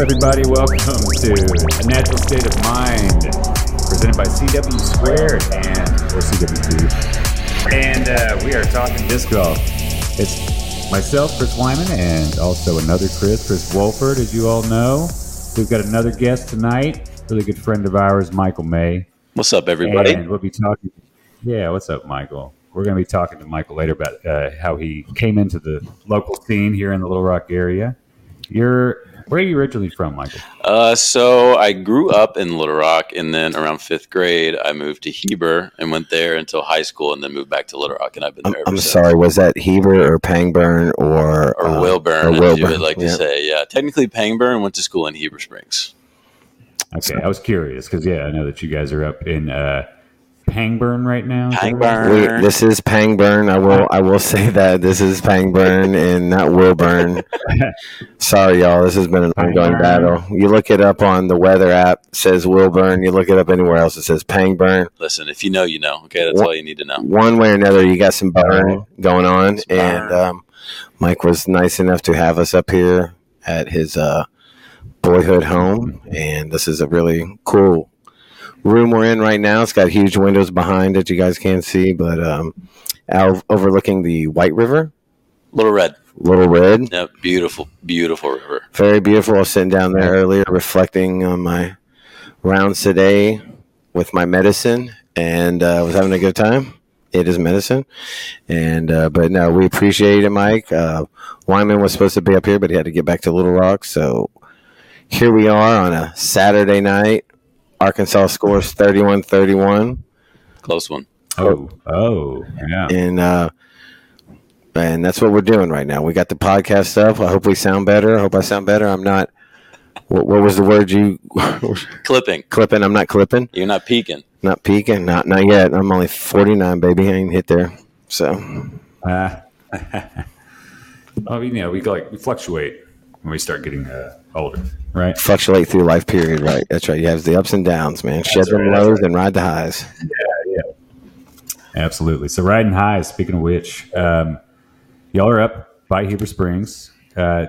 Everybody, welcome to A Natural State of Mind, presented by CW Squared and or CW2. And we are talking disc golf. It's myself, Chris Wyman, and also another Chris Wolford, as you all know. We've got another guest tonight, really good friend of ours, Michael May. What's up, everybody? And we'll be talking. Yeah, what's up, Michael? We're going to be talking to Michael later about how he came into the local scene here in the Little Rock area. Where are you originally from, Michael? So I grew up in Little Rock, and then around fifth grade, I moved to Heber and went there until high school, and then moved back to Little Rock, and I've been there. I'm sorry, was that Heber or Pangburn or Wilburn? Or as you would like to say, yeah. Technically, Pangburn, went to school in Heber Springs. Okay, so. I was curious because I know that you guys are up in Pangburn right now. Pangburn. This is Pangburn. I will say that this is Pangburn and not Wilburn. Sorry, y'all. This has been an ongoing battle. You look it up on the weather app, it says Wilburn. You look it up anywhere else, it says Pangburn. Listen, if you know, you know. Okay, that's all you need to know. One way or another, you got some burn going on, and Mike was nice enough to have us up here at his boyhood home, and this is a really cool room we're in right now. It's got huge windows behind it you guys can't see, but overlooking the White River. Little Red. Yeah, beautiful river. Very beautiful. I was sitting down there earlier reflecting on my rounds today with my medicine, and I was having a good time. It is medicine. And but no, we appreciate it, Mike. Wyman was supposed to be up here, but he had to get back to Little Rock. So here we are on a Saturday night. Arkansas scores 31-31. Close one. Oh, yeah. And that's what we're doing right now. We got the podcast up. I hope we sound better. I hope I sound better. I'm not – what was the word you – Clipping. Clipping. I'm not clipping. You're not peaking. Not peaking. Not yet. I'm only 49, baby. I ain't hit there. So. We fluctuate when we start getting older. Right. Fluctuate through life period, right? That's right. You have the ups and downs, man. Shed the lows and ride the highs. Yeah. Absolutely. So riding highs, speaking of which, y'all are up by Heber Springs. I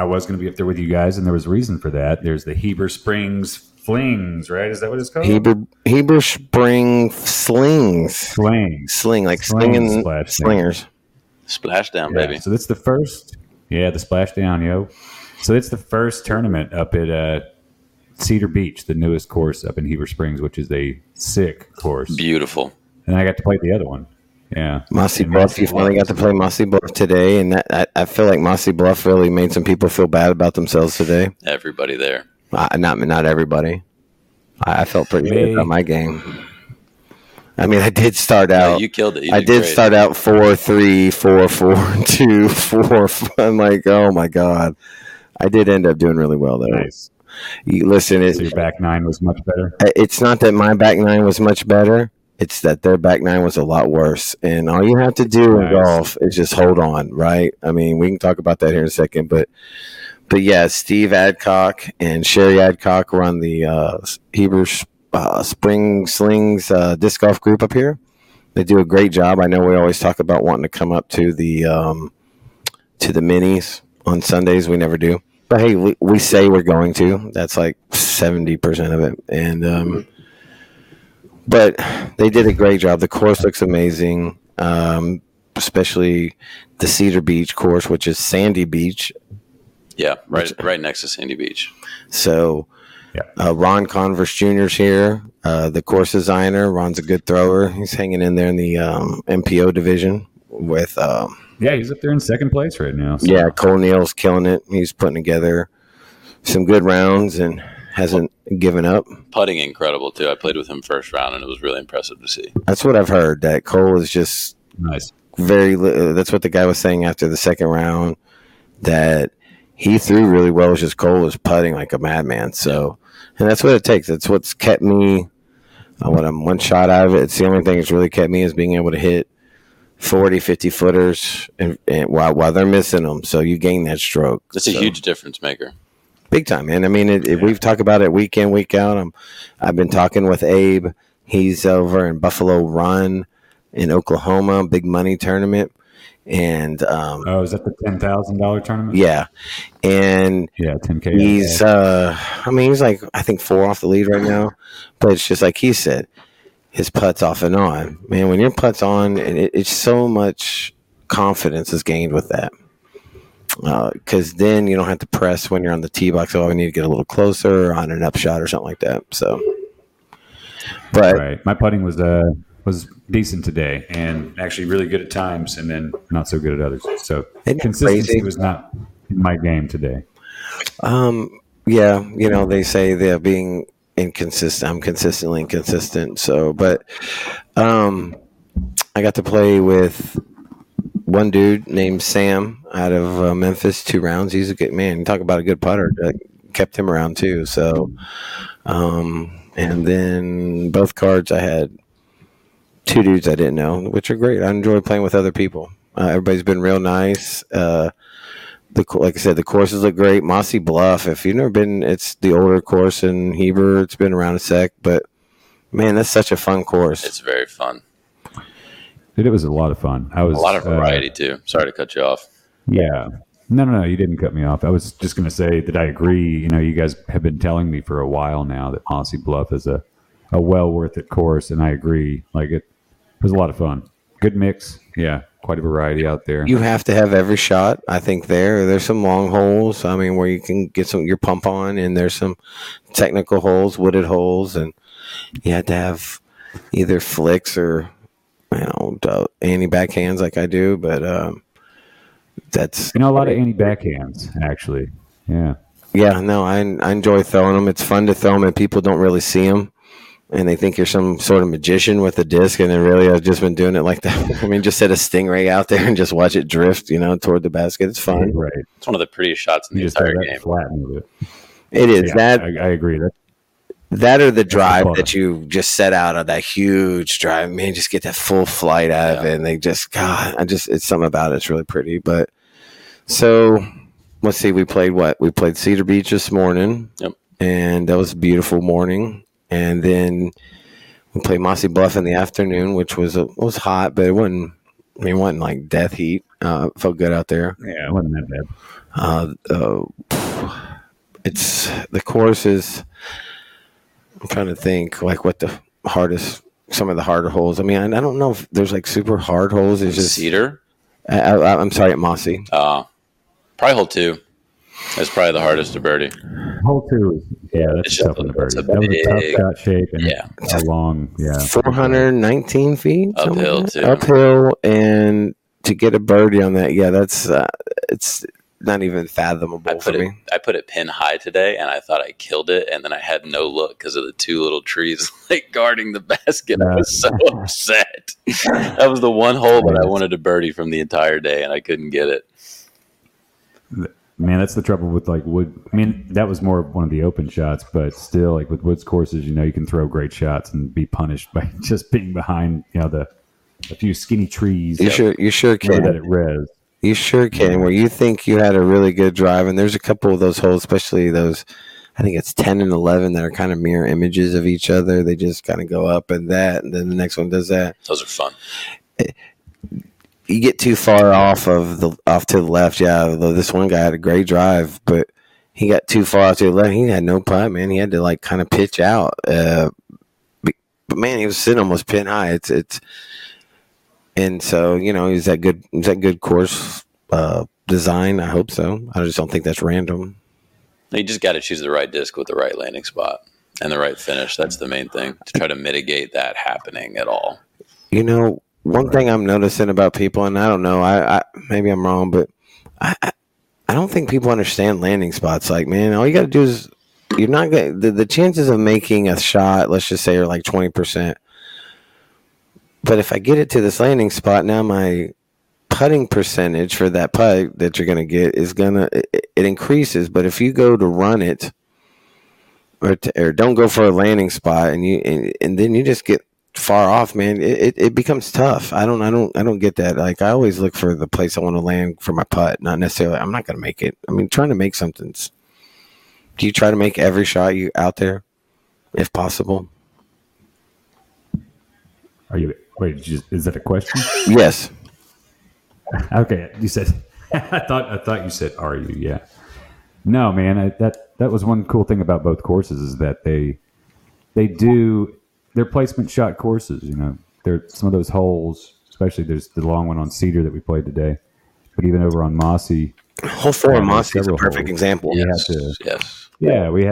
was going to be up there with you guys, and there was a reason for that. There's the Heber Springs Flings, right? Is that what it's called? Heber Springs Slings. Sling, like slinging slingers. Splashdown, baby. So that's the first. Yeah, the splashdown, yo. So it's the first tournament up at Cedar Beach, the newest course up in Heber Springs, which is a sick course. Beautiful. And I got to play the other one. Yeah. Mossy Bluff. You finally got to play Mossy Bluff today. And that, I feel like Mossy Bluff really made some people feel bad about themselves today. Everybody there. Not everybody. I felt pretty good about my game. I mean, I did start out. Yeah, you killed it. Start out 4-3, 4-4, 2-4. I'm like, oh, my God. I did end up doing really well, though. Nice. So your back nine was much better? It's not that my back nine was much better. It's that their back nine was a lot worse. And all you have to do in golf is just hold on, right? I mean, we can talk about that here in a second. But yeah, Steve Adcock and Sherry Adcock were on the Heber Spring Slings disc golf group up here. They do a great job. I know we always talk about wanting to come up to the minis on Sundays. We never do. But hey, we say we're going to. That's like 70% of it. And but they did a great job. The course looks amazing, especially the Cedar Beach course, which is Sandy Beach. Yeah, right next to Sandy Beach. So Ron Converse Jr. is here, the course designer. Ron's a good thrower. He's hanging in there in the MPO division with – yeah, he's up there in second place right now. So. Yeah, Cole Neal's killing it. He's putting together some good rounds and hasn't given up. Putting incredible, too. I played with him first round, and it was really impressive to see. That's what I've heard, that Cole is just nice. That's what the guy was saying after the second round, that he threw really well. It's just Cole was putting like a madman. So And that's what it takes. It's what's kept me when I'm one shot out of it. It's the only thing that's really kept me is being able to hit 40, 50 footers and while they're missing them. So you gain that stroke. That's a huge difference maker. Big time, man. I mean, we've talked about it week in, week out. I've been talking with Abe. He's over in Buffalo Run in Oklahoma, big money tournament. And is that the $10,000 tournament? Yeah. And yeah, 10K. He's he's like, I think 4 off the lead right now. But it's just like he said, his putt's off and on. Man, when your putt's on, it's so much confidence is gained with that. Because then you don't have to press when you're on the tee box. Oh, I need to get a little closer on an upshot or something like that. So, but right. My putting was decent today, and actually really good at times, and then not so good at others. So consistency was not in my game today. Yeah, you know they say they're being inconsistent. I'm consistently inconsistent. So, but I got to play with one dude named Sam out of Memphis, 2 rounds. He's a good man. Talk about a good putter. That kept him around too. So, and then both cards I had 2 dudes I didn't know, which are great. I enjoy playing with other people. Everybody's been real nice. Like I said, the courses look great. Mossy Bluff, if you've never been, it's the older course in Heber. It's been around a sec, but man, that's such a fun course. It's very fun. It was a lot of fun. A lot of variety too. Sorry to cut you off. Yeah. No, you didn't cut me off. I was just going to say that I agree. You know, you guys have been telling me for a while now that Mossy Bluff is a well worth it course, and I agree. Like it was a lot of fun. Good mix. Yeah, quite a variety out there. You have to have every shot. I think there's some long holes. I mean, where you can get your pump on, and there's some technical holes, wooded holes, and you had to have either flicks or. I don't anti-backhands like I do, but that's... You know, a lot of anti-backhands, actually. Yeah. Yeah, no, I enjoy throwing them. It's fun to throw them, and people don't really see them, and they think you're some sort of magician with a disc, and then really I've just been doing it like that. I mean, just set a stingray out there and just watch it drift, toward the basket. It's fun. Right. It's one of the prettiest shots in the entire game. It is. Yeah, that. I agree. That or the drive that you just set out on, that huge drive, man, just get that full flight out of it. And they just, it's something about it. It's really pretty. But so let's see, we played Cedar Beach this morning. Yep. And that was a beautiful morning. And then we played Mossy Bluff in the afternoon, which was hot, but it wasn't like death heat. Felt good out there. Yeah. It wasn't that bad. The course is, I'm trying to think like what some of the harder holes. I mean, I don't know if there's like super hard holes. It's just Cedar. I'm sorry, at Mossy. Probably hole 2. That's probably the hardest to birdie. Hole 2, yeah, that's tough on the birdie. That was a tough shot shape and a long, 419 feet uphill too. Uphill, and to get a birdie on that, that's it's. Not even fathomable for me. I put it pin high today, and I thought I killed it, and then I had no look because of the 2 little trees guarding the basket. No. I was so upset. That was the one hole that I wanted to birdie from the entire day, and I couldn't get it. Man, that's the trouble with wood. I mean, that was more of one of the open shots, but still, with woods courses, you can throw great shots and be punished by just being behind, a few skinny trees. You sure can. That it res. You sure can, where you think you had a really good drive, and there's a couple of those holes, especially those, I think it's 10 and 11, that are kind of mirror images of each other. They just kind of go up and that, and then the next one does that. Those are fun. You get too far off to the left, although this one guy had a great drive, but he got too far out to the left. He had no putt, man. He had to, kind of pitch out. But, man, he was sitting almost pin high. And so, is that good? Is that good course design? I hope so. I just don't think that's random. You just got to choose the right disc with the right landing spot and the right finish. That's the main thing, to try to mitigate that happening at all. One thing I'm noticing about people, and I don't know, I maybe I'm wrong, but I don't think people understand landing spots. All you got to do is you're not going. The chances of making a shot, let's just say, are 20%. But if I get it to this landing spot, now my putting percentage for that putt that you're going to get it increases. But if you go to run it or don't go for a landing spot, and then you just get far off, man. It becomes tough. I don't get that. Like, I always look for the place I want to land for my putt, not necessarily I'm not going to make it. I mean, trying to make something's. Do you try to make every shot you out there, if possible? Are you wait? Is that a question? Yes. Okay, you said. I thought you said, "Are you?" Yeah. No, man. That was one cool thing about both courses is that they do their placement shot courses. You know, they're some of those holes, especially there's the long one on Cedar that we played today, but even over on Mossy. Hole 4 on Mossy is a perfect example. Yes. Yeah, you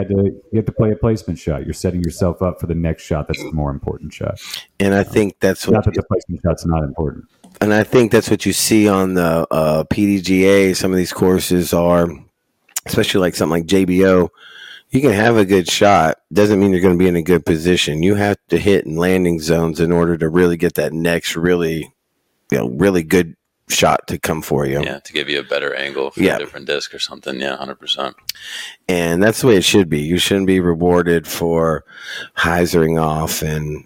have to play a placement shot. You're setting yourself up for the next shot. That's the more important shot. And I think that's what. Not that the placement shot's not important. And I think that's what you see on the PDGA. Some of these courses are, especially like something like JBO, you can have a good shot. Doesn't mean you're going to be in a good position. You have to hit in landing zones in order to really get that next really good shot to come for you. Yeah, to give you a better angle for a different disc or something. Yeah, 100%. And that's the way it should be. You shouldn't be rewarded for hyzering off and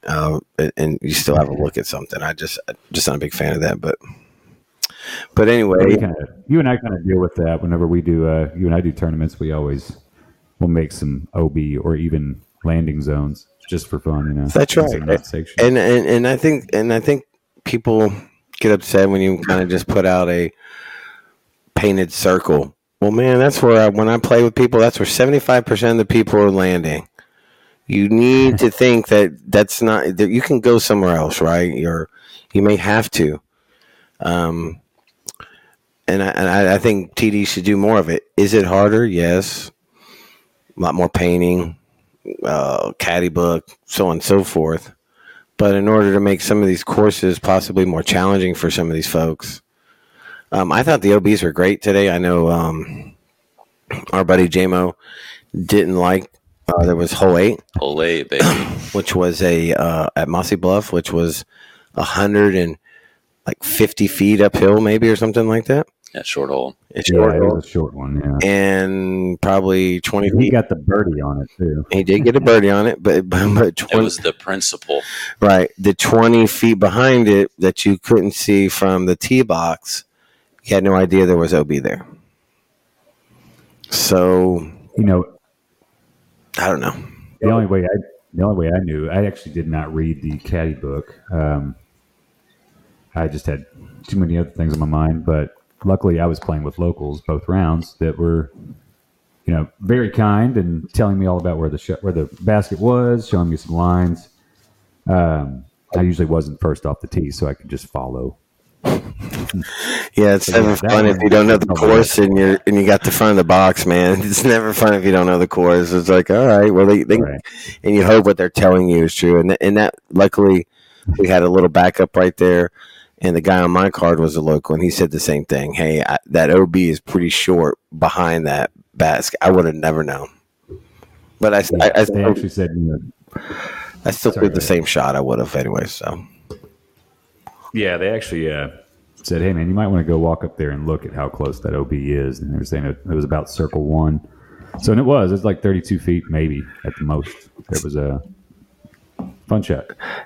you still have a look at something. I'm just not a big fan of that. But anyway, you and I kind of deal with that whenever we do. You and I do tournaments. We always will make some OB or even landing zones just for fun. You know, that's right. And I think people get upset when you kind of just put out a painted circle. Well, man, that's where when I play with people, that's where 75% of the people are landing. You need to think that you can go somewhere else, right? You may have to. And I think TD should do more of it. Is it harder? Yes. A lot more painting, caddy book, so on and so forth. But in order to make some of these courses possibly more challenging for some of these folks, I thought the OBs were great today. I know our buddy JMO didn't like. There was hole eight, baby, which was at Mossy Bluff, which was 150 feet uphill, maybe, or something like that. That short hole. It was a short one, yeah. And probably 20 feet. He got the birdie on it, too. He did get a birdie on it, but 20. It was the principle. Right. The 20 feet behind it that you couldn't see from the tee box, you had no idea there was OB there. So, I don't know. The only way I knew, I actually did not read the caddy book. I just had too many other things on my mind, but luckily, I was playing with locals both rounds that were, very kind and telling me all about where the basket was, showing me some lines. I usually wasn't first off the tee, so I could just follow. Yeah, it's never fun if you don't know the course and you got the front of the box, man. It's never fun if you don't know the course. It's like, all right, well, and you hope what they're telling you is true. And that, luckily, we had a little backup right there. And the guy on my card was a local, and he said the same thing. Hey, that OB is pretty short behind that basket. I would have never known. But I still played the same shot I would have anyway. So, yeah, they actually said, hey, man, you might want to go walk up there and look at how close that OB is. And they were saying it was about circle one. So, and it was like 32 feet maybe at the most. It was a fun shot.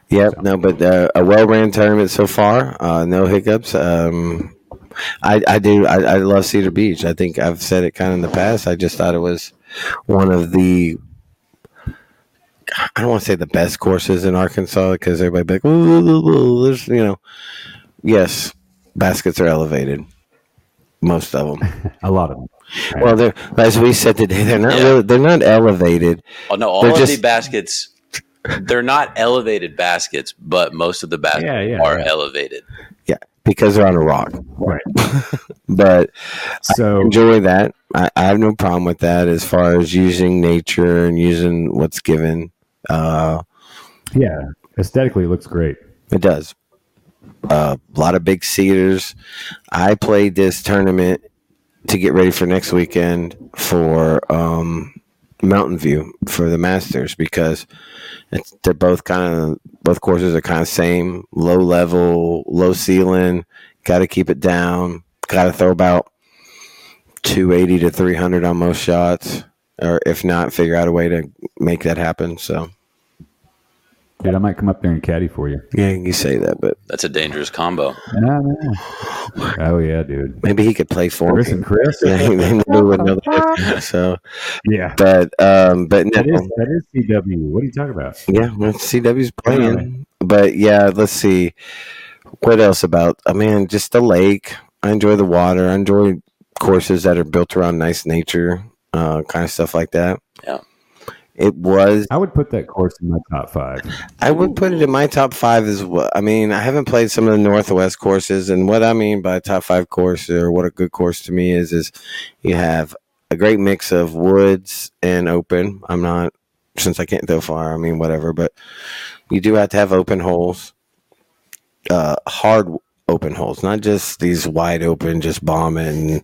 Yeah, no, but a well-ran tournament so far. No hiccups. I love Cedar Beach. I think I've said it kind of in the past. I just thought it was one of the, I don't want to say the best courses in Arkansas because everybody's like, there's, yes, baskets are elevated. Most of them. A lot of them. Right. Well, as we said today, they're not really, they're not elevated. Oh, no, all they're of just, the baskets... They're not elevated baskets, but most of the baskets are elevated. Yeah, because they're on a rock. Right. But so, I enjoy that. I have no problem with that as far as using nature and using what's given. Aesthetically it looks great. It does. A lot of big cedars. I played this tournament to get ready for next weekend for Mountain View for the Masters because they're both courses are kind of same, low level, low ceiling, got to keep it down, got to throw about 280 to 300 on most shots. or if not, figure out a way to make that happen. So, dude, I might come up there and caddy for you. Yeah, you say that, but that's a dangerous combo. No. Oh yeah, dude. Maybe he could play for Chris me. And Chris, yeah, so yeah. But no, that is CW. What are you talking about? Yeah, well, CW's playing, anyway. But yeah, let's see what else about. I mean, just the lake. I enjoy the water. I enjoy courses that are built around nice nature, kind of stuff like that. Yeah. It was. I would put that course in my top five. I would put it in my top five as well. I mean, I haven't played some of the Northwest courses, and what I mean by a top five course or what a good course to me is you have a great mix of woods and open. I'm not, since I can't throw far, I mean, whatever, but you do have to have open holes, hard open holes, not just these wide open, just bomb and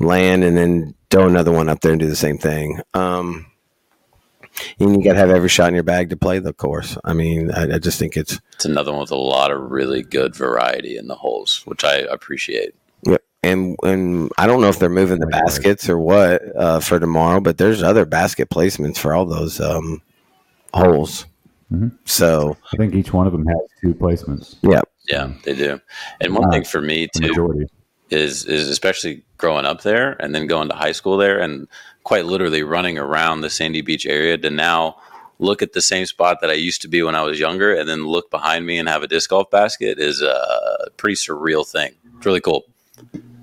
land and then throw another one up there and do the same thing. And you got to have every shot in your bag to play the course. I mean, I just think it's another one with a lot of really good variety in the holes, which I appreciate. Yep. And I don't know if they're moving the baskets or what for tomorrow, but there's other basket placements for all those holes. Mm-hmm. So I think each one of them has two placements. Yeah. Yeah, they do. And one thing for me too is especially growing up there and then going to high school there and quite literally running around the Sandy Beach area to now look at the same spot that I used to be when I was younger and then look behind me and have a disc golf basket is a pretty surreal thing. It's really cool.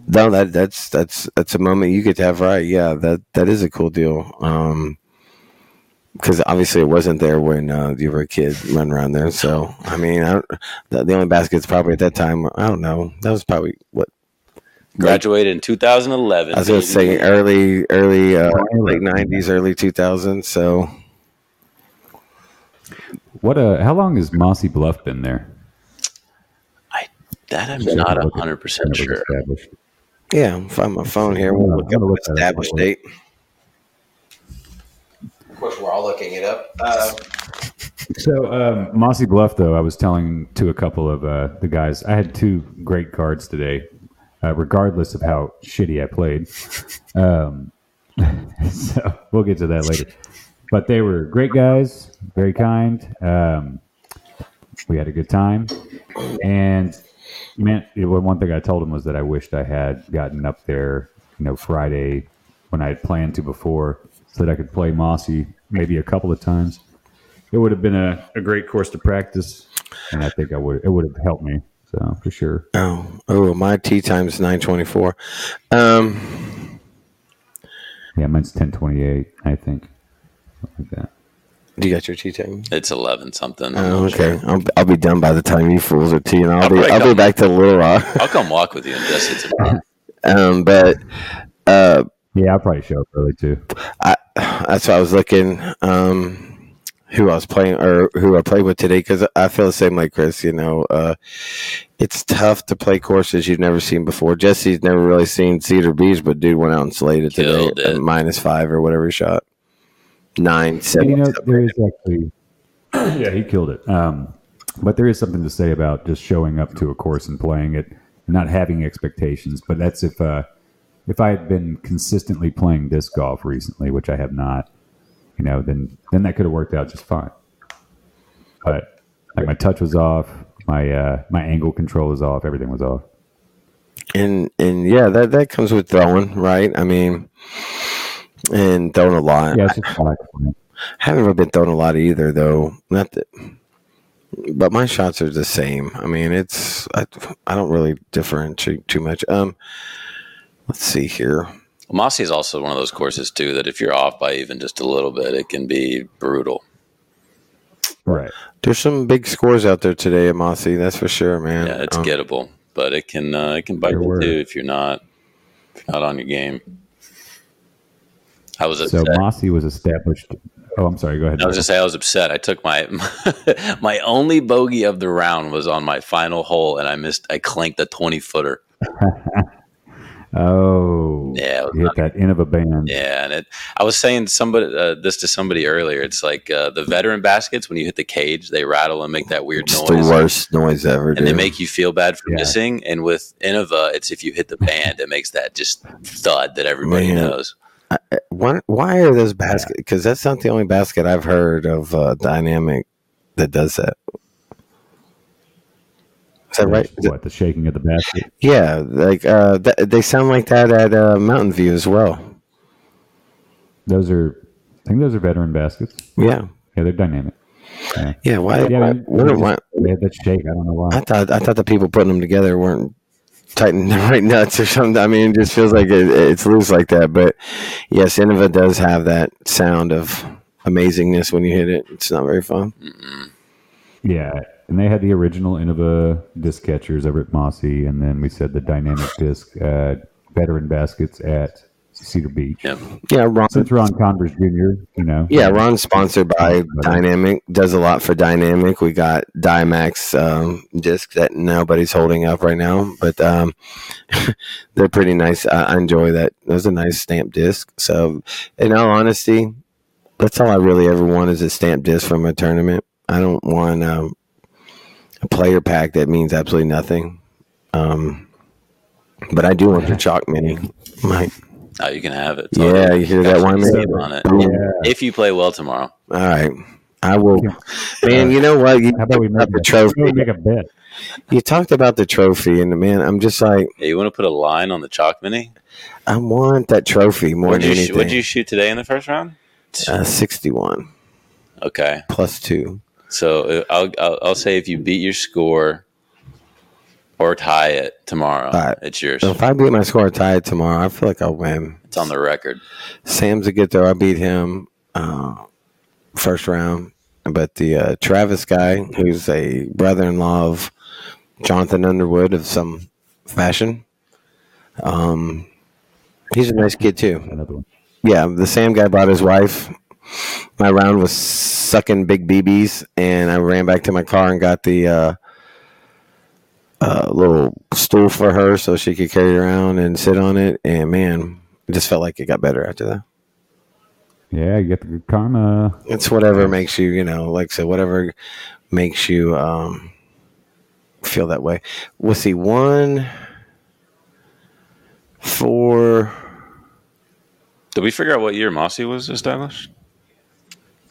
No, that's a moment you get to have, right? Yeah, that is a cool deal. Because obviously it wasn't there when you were a kid running around there. So, I mean, the only baskets probably at that time, I don't know. That was probably what? Graduated in 2011. I was going to say late 90s, early 2000s. So, how long has Mossy Bluff been there? I'm not 100% sure. Yeah, I'm on my phone here. We'll look up the established date. Of course, we're all looking it up. Mossy Bluff, though, I was telling to a couple of the guys, I had two great cards today, regardless of how shitty I played. So we'll get to that later. But they were great guys, very kind. We had a good time. And, man, one thing I told them was that I wished I had gotten up there, Friday when I had planned to before, so that I could play Mossy maybe a couple of times. It would have been a great course to practice, and I think it would have helped me, so for sure. Oh, my tee time is 9:24. Yeah, mine's 10:28, I think. Something like that. Do you got your tee time? It's 11 something. Oh, okay. Sure. I'll be done by the time you fools are teeing. I'll be back to Little Rock. I'll come walk with you in distance. Yeah, I'll probably show up early too. That's why I was looking who I was playing or who I played with today, because I feel the same like Chris. It's tough to play courses you've never seen before. Jesse's never really seen Cedar Beach, but dude went out and slayed it today at -5 or whatever he shot. 9-7. There is actually, yeah, he killed it. But there is something to say about just showing up to a course and playing it, not having expectations. But that's if I had been consistently playing disc golf recently, which I have not, then that could have worked out just fine. But my touch was off, my angle control was off, everything was off. And yeah, that comes with throwing, right? I mean, and throwing a lot. Yeah, I haven't really been throwing a lot either, though. But my shots are the same. I mean, I don't really differentiate too much. Let's see here. Mossy is also one of those courses, too, that if you're off by even just a little bit, it can be brutal. Right. There's some big scores out there today at Mossy, that's for sure, man. Yeah, it's gettable, but it can bite you, too, if you're not on your game. I was upset. So Mossy was established. Oh, I'm sorry. Go ahead. I was just saying I was upset. I took my only bogey of the round was on my final hole, and I clanked a 20-footer. Oh, yeah, you hit that end of a band. Yeah, and I was saying this to somebody earlier. It's like the veteran baskets, when you hit the cage, they rattle and make that weird noise. It's the worst noise ever, and dude, they make you feel bad for missing. And with Innova, it's if you hit the band, it makes that just thud that everybody knows. Why are those baskets? Because that's not the only basket I've heard of Dynamic that does that. Is that right? What, the shaking of the basket? Yeah, like they sound like that at Mountain View as well. I think those are veteran baskets. Yeah. Yeah, they're dynamic. Yeah. Yeah, why they had that shake? I don't know why. I thought the people putting them together weren't tightening the right nuts or something. I mean, it just feels like it's loose like that. But yes, Innova does have that sound of amazingness when you hit it. It's not very fun. Mm-mm. Yeah, and they had the original Innova disc catchers over at Mossy, and then we said the Dynamic Disc veteran baskets at Cedar Beach. Yep. Yeah, Ron. So it's Ron Converse Jr., Yeah, Ron's sponsored by Dynamic, does a lot for Dynamic. We got Dymax disc that nobody's holding up right now, but they're pretty nice. I enjoy that. That was a nice stamped disc. So, in all honesty, that's all I really ever want is a stamped disc from a tournament. I don't want a player pack that means absolutely nothing. But I do want the Chalk Mini, Mike. Oh, you can have it. Totally. Yeah, you hear that one minute? Yeah. If you play well tomorrow. All right. I will. Man, you know what? You talked about the trophy. Make a bet. You talked about the trophy, and man, I'm just like. Yeah, you want to put a line on the Chalk Mini? I want that trophy more than anything. What did you shoot today in the first round? 61. Okay. +2. So I'll say if you beat your score or tie it tomorrow, it's yours. So if I beat my score or tie it tomorrow, I feel like I'll win. It's on the record. Sam's a good throw. I beat him first round. But the Travis guy, who's a brother-in-law of Jonathan Underwood of some fashion, he's a nice kid too. Another one. Yeah, the Sam guy brought his wife. My round was sucking big BBs, and I ran back to my car and got the little stool for her so she could carry it around and sit on it. And, man, it just felt like it got better after that. Yeah, you get the good karma. It's whatever makes you, like I said, whatever makes you feel that way. We'll see. 1, 4. Did we figure out what year Mossy was established?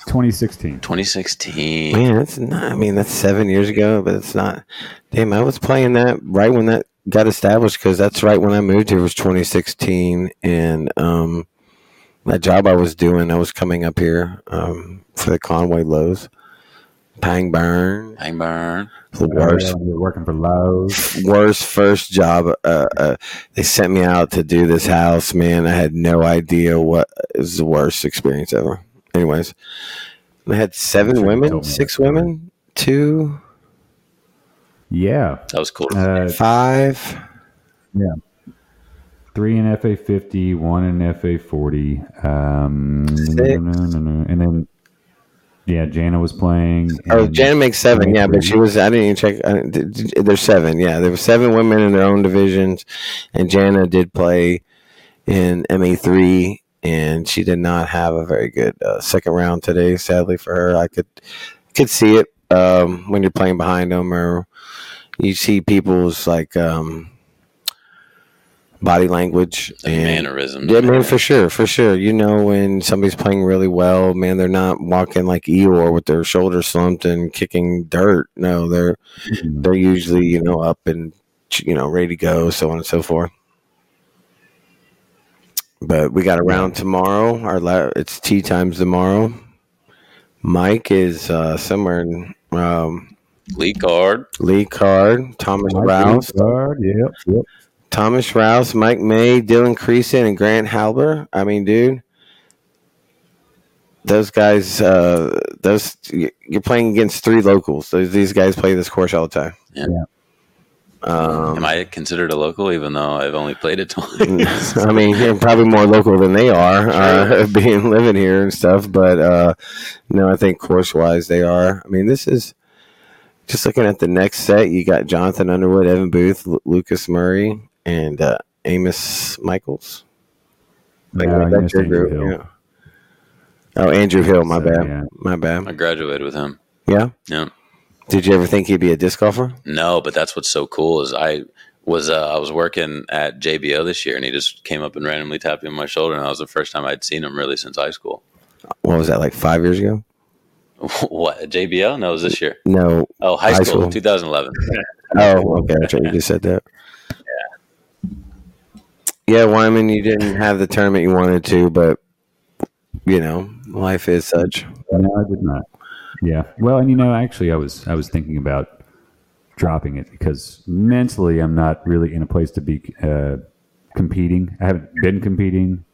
2016. 2016. Man, that's not. I mean, that's 7 years ago, but it's not. Damn, I was playing that right when that got established because that's right when I moved here was 2016, and that job I was doing, I was coming up here for the Conway Lowe's, Pangburn. The worst. Oh, yeah, you're working for Lowe's. Worst first job. They sent me out to do this house. Man, I had no idea what it was. The worst experience ever. Anyways, I had 6 women, 2. Yeah. That was cool. 5. Yeah. 3 in FA50, 1 in FA40. 6. And then, yeah, Jana was playing. Oh, Jana makes 7, yeah, but she was, I didn't even check. There's 7, yeah. There were 7 women in their own divisions, and Jana did play in MA3. And she did not have a very good second round today, sadly for her. I could see it when you're playing behind them, or you see people's like body language and mannerisms. Yeah, man, for sure. You know when somebody's playing really well, man, they're not walking like Eeyore with their shoulders slumped and kicking dirt. No, they're usually up and ready to go, so on and so forth. But we got a round tomorrow. It's tea times tomorrow. Mike is somewhere in Lee Card, Thomas Rouse. Yep. Thomas Rouse, Mike May, Dylan Creason, and Grant Halber. I mean, dude, those guys, you're playing against 3 locals. These guys play this course all the time. Yeah. Am I considered a local, even though I've only played it twice? I mean, you're probably more local than they are, living here and stuff. But I think course-wise they are. I mean, this is just looking at the next set. You got Jonathan Underwood, Evan Booth, Lucas Murray, and Amos Michaels. That's your group. Yeah. Oh, Andrew Hill. My bad. I graduated with him. Yeah. Did you ever think he'd be a disc golfer? No, but that's what's so cool is I was I was working at JBO this year, and he just came up and randomly tapped me on my shoulder, and that was the first time I'd seen him really since high school. What was that, like 5 years ago? What, JBO? No, it was this year. No. Oh, high school. 2011. Oh, okay. That's right. You just said that. Yeah. Yeah, Wyman, you didn't have the tournament you wanted to, but, you know, life is such. No, I did not. Yeah. Well, and, you know, actually, I was thinking about dropping it because mentally I'm not really in a place to be competing. I haven't been competing,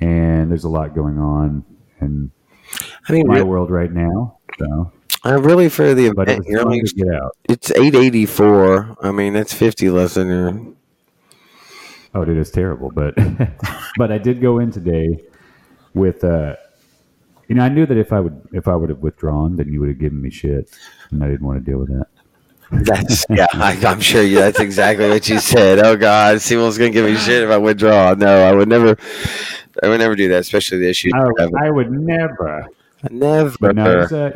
and there's a lot going on in my world right now. So really for the event, you're only to get out. It's 884. I mean, that's 50 less than your. Oh, dude, it's terrible. But but I did go in today with you know, I knew that if I would have withdrawn, then you would have given me shit, and I didn't want to deal with that. That's I'm sure you. That's exactly what you said. Oh God, Seymour's gonna give me shit if I withdraw. No, I would never do that, especially the issue. I would never. But no,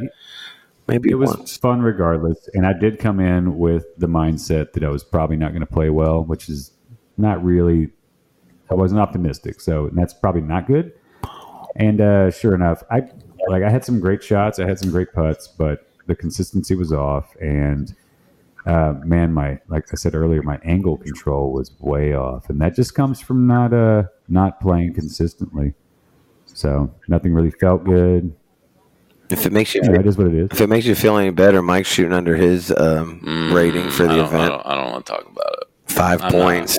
maybe it was fun regardless, and I did come in with the mindset that I was probably not going to play well, which is not really. I wasn't optimistic, so that's probably not good. And sure enough, I had some great shots, I had some great putts, but the consistency was off, and. Man, like I said earlier, my angle control was way off, and that just comes from not playing consistently. So nothing really felt good. If it makes you, that is what it is. If it makes you feel any better, Mike's shooting under his rating for the event. I don't want to talk about it. 5 points.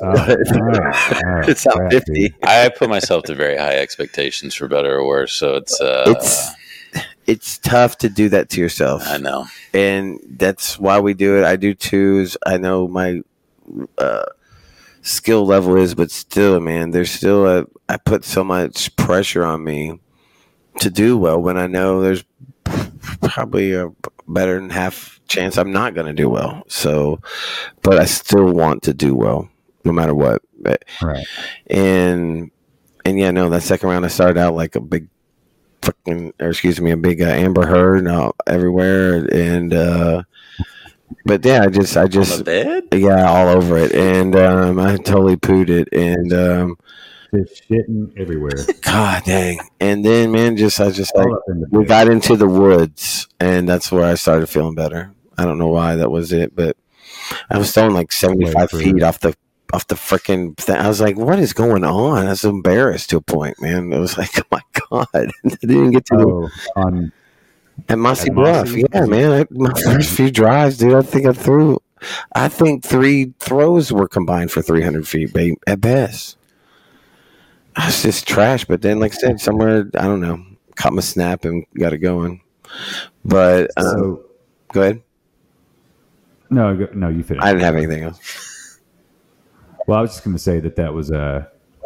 It's not 50. I put myself to very high expectations for better or worse. So it's tough to do that to yourself. I know. And that's why we do it. I do twos. I know my skill level is, but still, man, there's still I put so much pressure on me to do well when I know there's probably a better than half chance I'm not going to do well. So, but I still want to do well no matter what. But, right. And yeah, no, that second round I started out like a big Amber Heard everywhere, and but yeah, I just yeah, all over it, and I totally pooed it, and it's shitting everywhere. God dang! And then, man, we got into the woods, and that's where I started feeling better. I don't know why that was it, but I was throwing like 75 feet off the freaking thing. I was like, what is going on? I was embarrassed to a point, man. It was like, oh my God. I didn't get to at Mossy Bluff. Yeah, man. My first few drives, dude, I think three throws were combined for 300 feet, babe, at best. I was just trash. But then, like I said, somewhere, I don't know, caught my snap and got it going. But go ahead. No, you finished. I didn't have anything else. Well, I was just going to say that was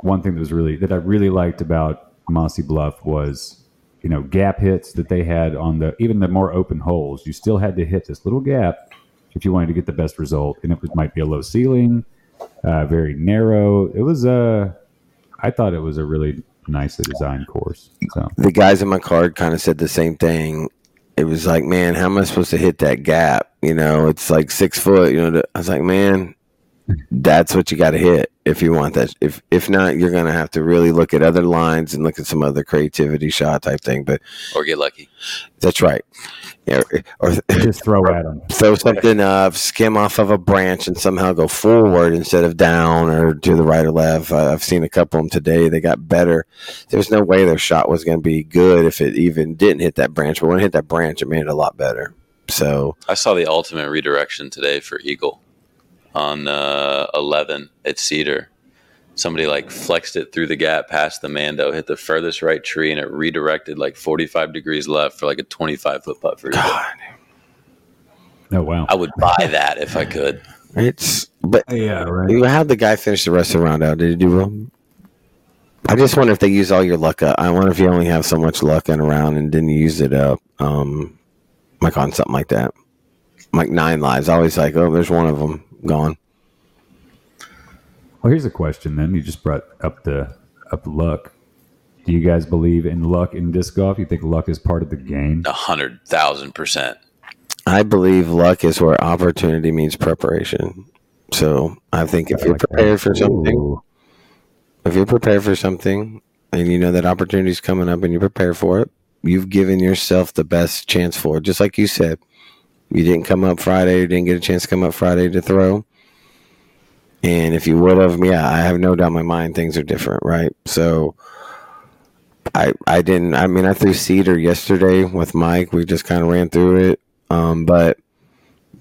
one thing that I really liked about Mossy Bluff was, you know, gap hits that they had on even the more open holes. You still had to hit this little gap if you wanted to get the best result, and might be a low ceiling, very narrow. It was I thought it was a really nicely designed course. So. The guys in my card kind of said the same thing. It was like, man, how am I supposed to hit that gap? You know, it's like 6 foot. You know, I was like, man. That's what you got to hit if you want that. If not, you're going to have to really look at other lines and look at some other creativity shot type thing. But or get lucky. That's right. Yeah, or just throw at them. Throw something up, skim off of a branch, and somehow go forward instead of down or to the right or left. I've seen a couple of them today. They got better. There's no way their shot was going to be good if it even didn't hit that branch. But when it hit that branch, it made it a lot better. So I saw the ultimate redirection today for eagle. On 11 at Cedar, somebody like flexed it through the gap past the Mando, hit the furthest right tree, and it redirected like 45 degrees left for like a 25-foot putt for God. Oh wow! I would buy that if I could. Yeah, right. How'd the guy finish the rest of the round out? Did he do well? I just wonder if they use all your luck up. I wonder if you only have so much luck in a round and didn't use it up. Like on something like that, like nine lives. I always like, oh, there's one of them. Gone. Well, here's a question then. You just brought up luck. Do you guys believe in luck in disc golf? You think luck is part of the game? 100,000%. I believe luck is where opportunity means preparation. So I think if you're prepared for something, and you know that opportunity's coming up and you prepare for it, you've given yourself the best chance for it. Just like you said, you didn't come up Friday, you didn't get a chance to come up Friday to throw. And if you would have, I have no doubt in my mind things are different, right? So I threw Cedar yesterday with Mike. We just kind of ran through it. But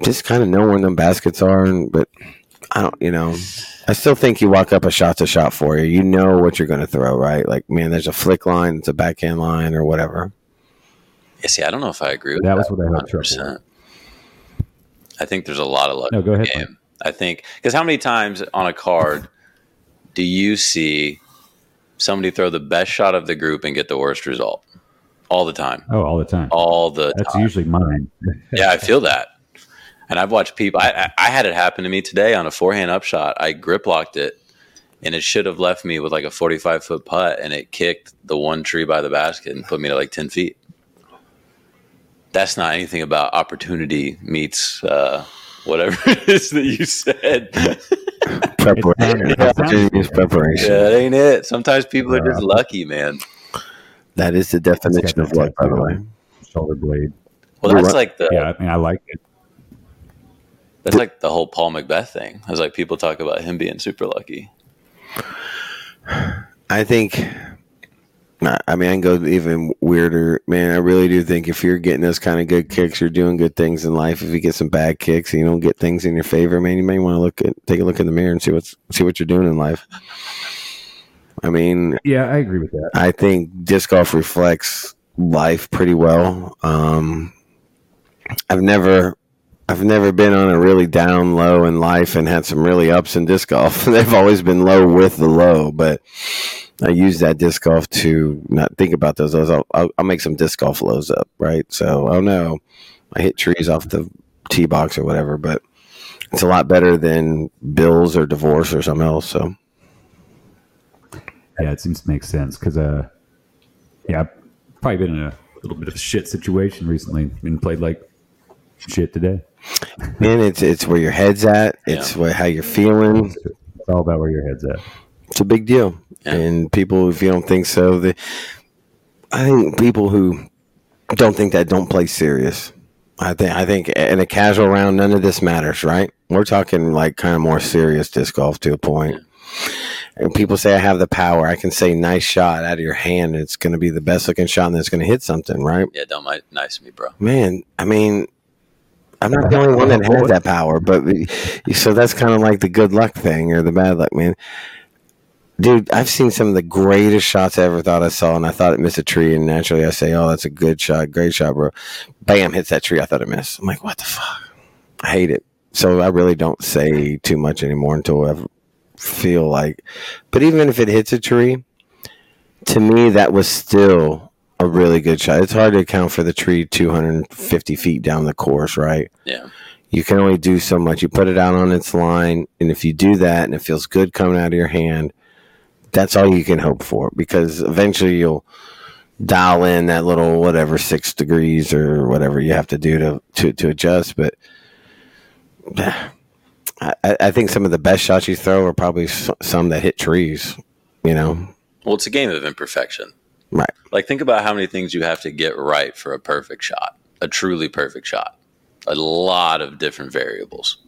just kind of know where them baskets are. But I don't, I still think you walk up a shot's a shot for you. You know what you're going to throw, right? Like, man, there's a flick line, it's a backhand line or whatever. Yeah, see, I don't know if I agree with that. That was what I had trouble. I think there's a lot of luck in the game. I think, because how many times on a card do you see somebody throw the best shot of the group and get the worst result? All the time. Oh, all the time. That's usually mine. Yeah, I feel that. And I've watched people. I had it happen to me today on a forehand upshot. I grip locked it, and it should have left me with like a 45-foot putt, and it kicked the one tree by the basket and put me to like 10 feet. That's not anything about opportunity meets whatever it is that you said. Preparation. Preparation. Yeah, that ain't it. Sometimes people are just lucky, man. That is the definition of luck, by the way. Shoulder blade. Well, that's like the... Yeah, I mean, I like it. That's like the whole Paul Macbeth thing. I was like, people talk about him being super lucky. I think... I mean, I can go even weirder. Man, I really do think if you're getting those kind of good kicks, you're doing good things in life. If you get some bad kicks and you don't get things in your favor, man, you may want to take a look in the mirror and see what you're doing in life. I mean, yeah, I agree with that. I think disc golf reflects life pretty well. I've never been on a really down low in life and had some really ups in disc golf. They've always been low with the low, but I use that disc golf to not think about those lows. I'll make some disc golf lows up, right? So, oh no, I hit trees off the tee box or whatever, but it's a lot better than bills or divorce or something else. So, yeah, it seems to make sense because, I've probably been in a little bit of a shit situation recently and played like shit today. And it's where your head's at. It's how you're feeling. It's all about where your head's at. It's a big deal. Yeah. And people, if you don't think so, I think people who don't think that don't play serious. I think in a casual round, none of this matters, right? We're talking like kind of more serious disc golf to a point. And people say, I have the power. I can say nice shot out of your hand. It's going to be the best looking shot and it's going to hit something, right? Yeah, don't mind nice me, bro. Man, I mean... I'm not the only one that has that power, but so that's kind of like the good luck thing or the bad luck, man. Dude, I've seen some of the greatest shots I ever thought I saw, and I thought it missed a tree, and naturally I say, oh, that's a good shot, great shot, bro. Bam, hits that tree I thought it missed. I'm like, what the fuck? I hate it. So I really don't say too much anymore until I feel like. But even if it hits a tree, to me that was still a really good shot. It's hard to account for the tree 250 feet down the course, right? Yeah. You can only do so much. You put it out on its line, and if you do that and it feels good coming out of your hand, that's all you can hope for, because eventually you'll dial in that little whatever 6 degrees or whatever you have to do to adjust. But I think some of the best shots you throw are probably some that hit trees, Well, it's a game of imperfection. Right. Like, think about how many things you have to get right for a perfect shot, a truly perfect shot. A lot of different variables.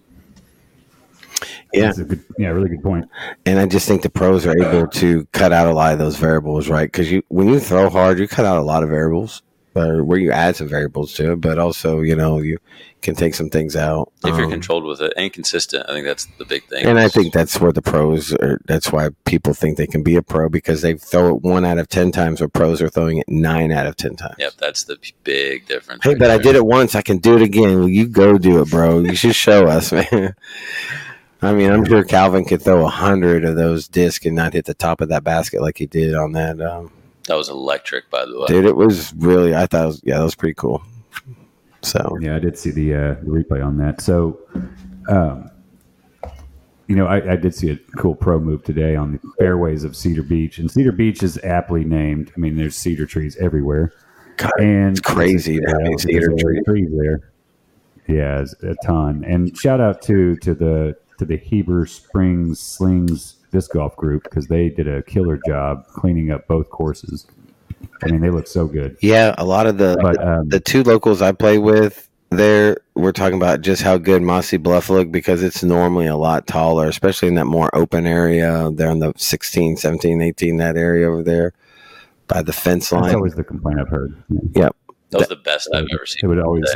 Yeah. That's a good, really good point. And I just think the pros are able to cut out a lot of those variables, right? Because when you throw hard, you cut out a lot of variables, or where you add some variables to it, but also, you can take some things out. If you're controlled with it and consistent, I think that's the big thing. And I think that's where the pros are. That's why people think they can be a pro, because they throw it 1 out of 10 times where pros are throwing it 9 out of 10 times. Yep, that's the big difference. Hey, right, but there. I did it once. I can do it again. Well, you go do it, bro. You should show us, man. I mean, I'm sure Calvin could throw 100 of those discs and not hit the top of that basket like he did on that. That was electric, by the way. Dude, it was really, I thought, that was pretty cool. So yeah, I did see the replay on that. So, I did see a cool pro move today on the fairways of Cedar Beach, and Cedar Beach is aptly named. I mean, there's cedar trees everywhere. God, and it's crazy to have cedar trees there. Yeah, a ton. And shout out to the to the Heber Springs Slings disc golf group because they did a killer job cleaning up both courses. I mean, they look so good. Yeah, a lot of the two locals I play with there, we're talking about just how good Mossy Bluff look because it's normally a lot taller, especially in that more open area. They're on the 16, 17, 18, that area over there by the fence line. That's always the complaint I've heard. Yeah. Yep. That was the best I've ever seen. It would always.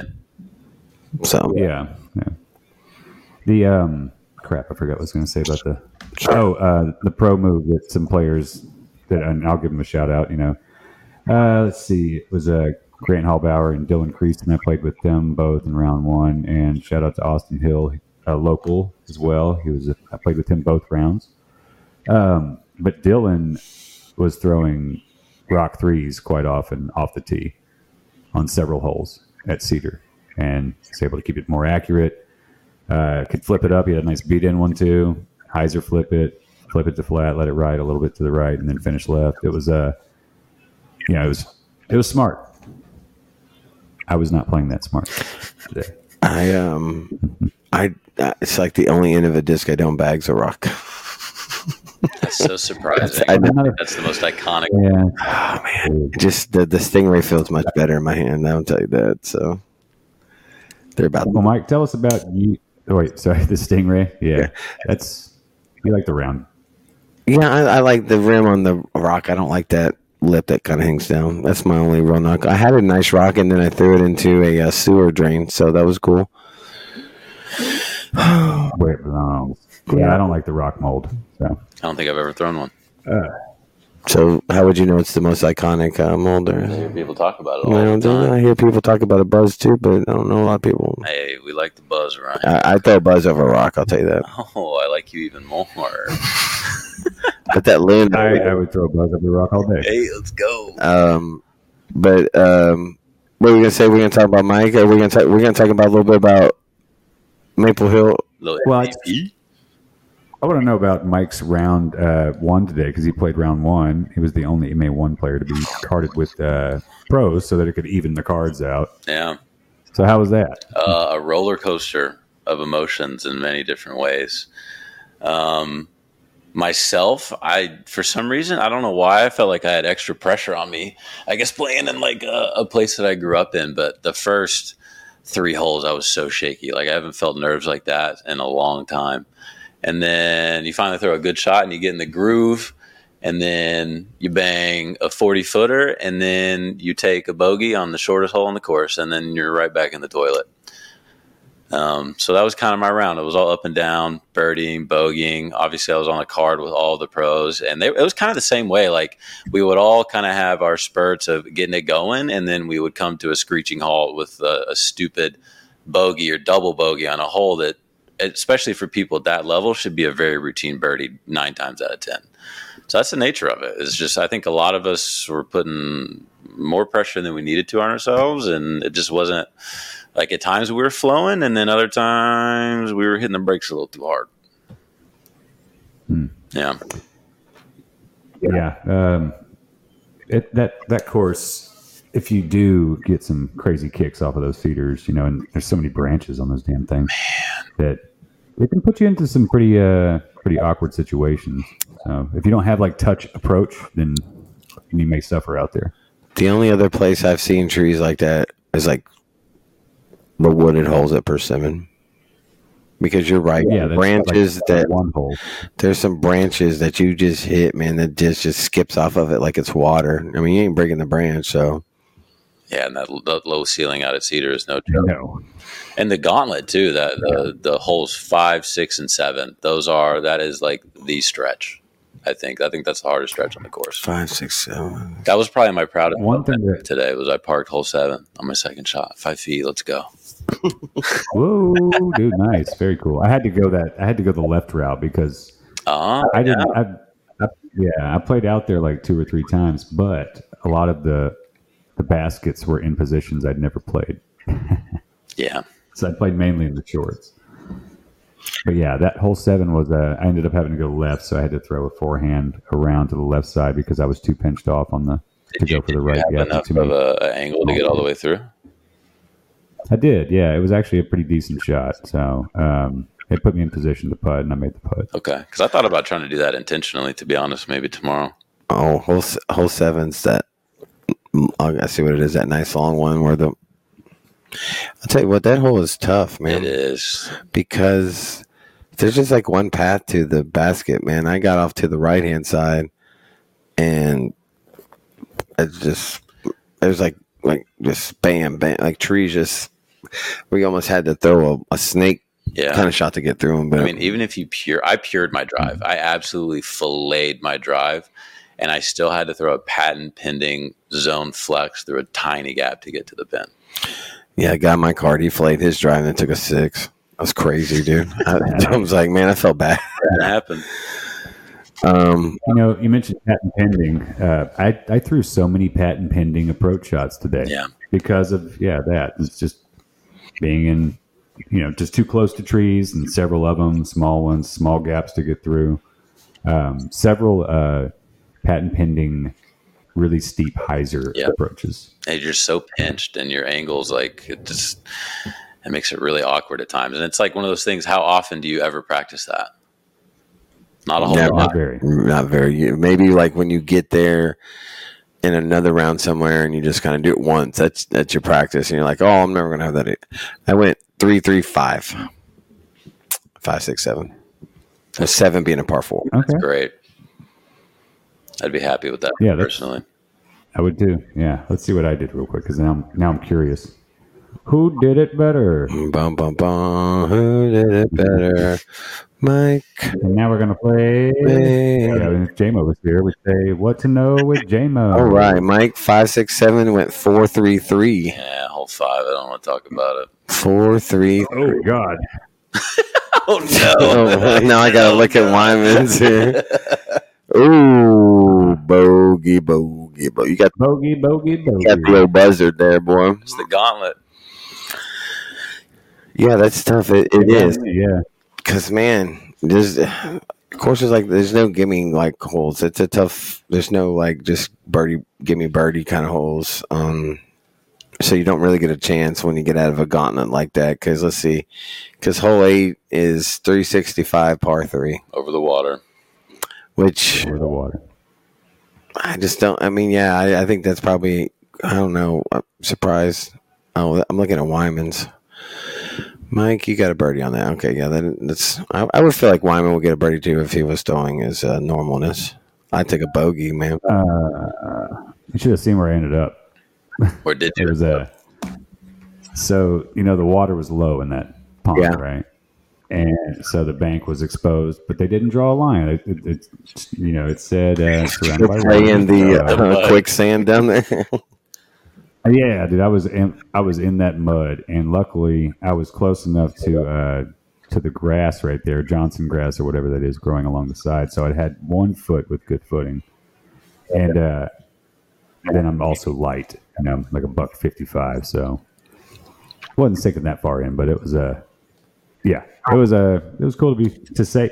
So, yeah. The, crap, I forgot what I was going to say about the pro move that some players that, and I'll give them a shout out, you know. Let's see. It was Grant Hallbauer and Dylan Creaston, and I played with them both in round one. And shout out to Austin Hill, a local as well. I played with him both rounds. But Dylan was throwing rock threes quite often off the tee on several holes at Cedar, and was able to keep it more accurate. Could flip it up. He had a nice beat in one too. Hyzer flip it to flat, let it ride a little bit to the right, and then finish left. It was it was smart. I was not playing that smart today. It's like the only end of a disc I don't bag's a rock. That's so surprising. That's the most iconic. Yeah. Oh man, just the Stingray feels much better in my hand. I'll tell you that. So they're about. Well, Mike, tell us about you. Oh, wait, sorry, the Stingray. Yeah, that's you like the round. Yeah, I like the rim on the rock. I don't like that lip that kind of hangs down. That's my only real knock. I had a nice rock, and then I threw it into a sewer drain, so that was cool. Where it belongs. Yeah, I don't like the rock mold. So. I don't think I've ever thrown one. So how would you know it's the most iconic mold? I hear people talk about it all the time. I hear people talk about a buzz, too, but I don't know a lot of people. Hey, we like the buzz, Ryan. I throw a buzz over a rock, I'll tell you that. Oh, I like you even more. But that land, I would throw a buzz over a rock all day. Hey, let's go. What are we going to say? We're going to talk about Mike? Or we're going to talk about a little bit about Maple Hill? Well, I want to know about Mike's round one today because he played round one. He was the only MA1 player to be carded with pros so that it could even the cards out. Yeah. So how was that? A roller coaster of emotions in many different ways. Myself, for some reason, I don't know why, I felt like I had extra pressure on me. I guess playing in like a place that I grew up in, but the first three holes I was so shaky. Like I haven't felt nerves like that in a long time. And then you finally throw a good shot and you get in the groove and then you bang a 40-footer and then you take a bogey on the shortest hole on the course and then you're right back in the toilet. So that was kind of my round. It was all up and down, birdieing, bogeying. Obviously, I was on a card with all the pros. And it was kind of the same way. Like we would all kind of have our spurts of getting it going and then we would come to a screeching halt with a stupid bogey or double bogey on a hole that, especially for people at that level, should be a very routine birdie 9 times out of 10. So that's the nature of it. It's just I think a lot of us were putting more pressure than we needed to on ourselves, and it just wasn't like at times we were flowing, and then other times we were hitting the brakes a little too hard. Hmm. Yeah. Yeah. That course, if you do get some crazy kicks off of those cedars, you know, and there's so many branches on those damn things, that it can put you into some pretty awkward situations. So if you don't have like touch approach, then you may suffer out there. The only other place I've seen trees like that is like the wooded holes at Persimmon, because you're right. Yeah, branches like that one hole. There's some branches that you just hit, man. That disc just skips off of it like it's water. I mean, you ain't breaking the branch, so. Yeah, and that low ceiling out at Cedar is no joke. No. And the gauntlet, too, the holes 5, 6, and 7, that is like the stretch, I think. I think that's the hardest stretch on the course. 5, 6, 7. That was probably my proudest moment today was I parked hole 7 on my second shot. 5 feet, let's go. Whoa, dude, nice. Very cool. I had to go the left route because I didn't. Yeah. I played out there like 2 or 3 times, but a lot of the baskets were in positions I'd never played. Yeah. So I played mainly in the shorts. But yeah, that hole 7 was I ended up having to go left, so I had to throw a forehand around to the left side because I was too pinched off on to go for the right. Did you have enough of an angle to get all the way through? I did, yeah. It was actually a pretty decent shot. So They put me in position to putt, and I made the putt. Okay, because I thought about trying to do that intentionally, to be honest, maybe tomorrow. Oh, hole seven's that. I see what it is, that nice long one where the I'll tell you what, that hole is tough, man. It is. Because there's just like one path to the basket, man. I got off to the right-hand side, and it's just, it was like just bam, bam, like trees just, we almost had to throw a snake kind of shot to get through them. But I mean, even if you I pured my drive. I absolutely filleted my drive, and I still had to throw a patent-pending zone flex through a tiny gap to get to the pin. Yeah, I got my card. He flayed his drive and then took a 6. That was crazy, dude. I was like, man, I felt bad. That happened. You know, you mentioned patent pending. I threw so many patent pending approach shots today. Yeah. Because of, that. It's just being in, just too close to trees, and several of them, small ones, small gaps to get through. Several patent pending really steep hyzer approaches. And you're so pinched, and your angles, like, it just it makes it really awkward at times. And it's like one of those things, how often do you ever practice that? Not a whole lot. Not very. Maybe like when you get there in another round somewhere and you just kind of do it once. That's your practice. And you're like, oh, I'm never going to have that. I went 3-3-5. 5-6-7. A 7 being a par 4. Okay. That's great. I'd be happy with that personally. I would too. Yeah. Let's see what I did real quick, because now I'm curious. Who did it better? Bum, bum, bum. Who did it better? Mike. And now we're going to play. J-Mo was here. We say, what to know with J-Mo. All right, Mike. 5-6-7 went 4-3-3. Yeah, hole 5. I don't want to talk about it. 4-3. Oh, God. Oh, no. Now I got to look at Wyman's here. Ooh, bogey. You got bogey. You got the old buzzard there, boy. It's the gauntlet. Yeah, that's tough. It is. Yeah. Because, man, there's courses like there's no gimme like holes. It's a tough. There's no like just birdie, gimme birdie kind of holes. So you don't really get a chance when you get out of a gauntlet like that. Because let's see, because hole 8 is 365 par 3 over the water. Which over the water. I just don't. I mean, yeah, I think that's probably. I don't know. I'm surprised. Oh, I'm looking at Wyman's. Mike, you got a birdie on that. Okay, yeah, that's. I would feel like Wyman would get a birdie too if he was throwing his normalness. I'd take a bogey, man. You should have seen where I ended up. Where did you? It was so the water was low in that pond, right? And so the bank was exposed, but they didn't draw a line. It said surrounded by playing the quicksand down there. Yeah, dude, I was in that mud, and luckily I was close enough to the grass right there, Johnson grass or whatever that is growing along the side. So I had one foot with good footing, and then I'm also light, I'm like a $155, so wasn't sinking that far in, but it was it was cool to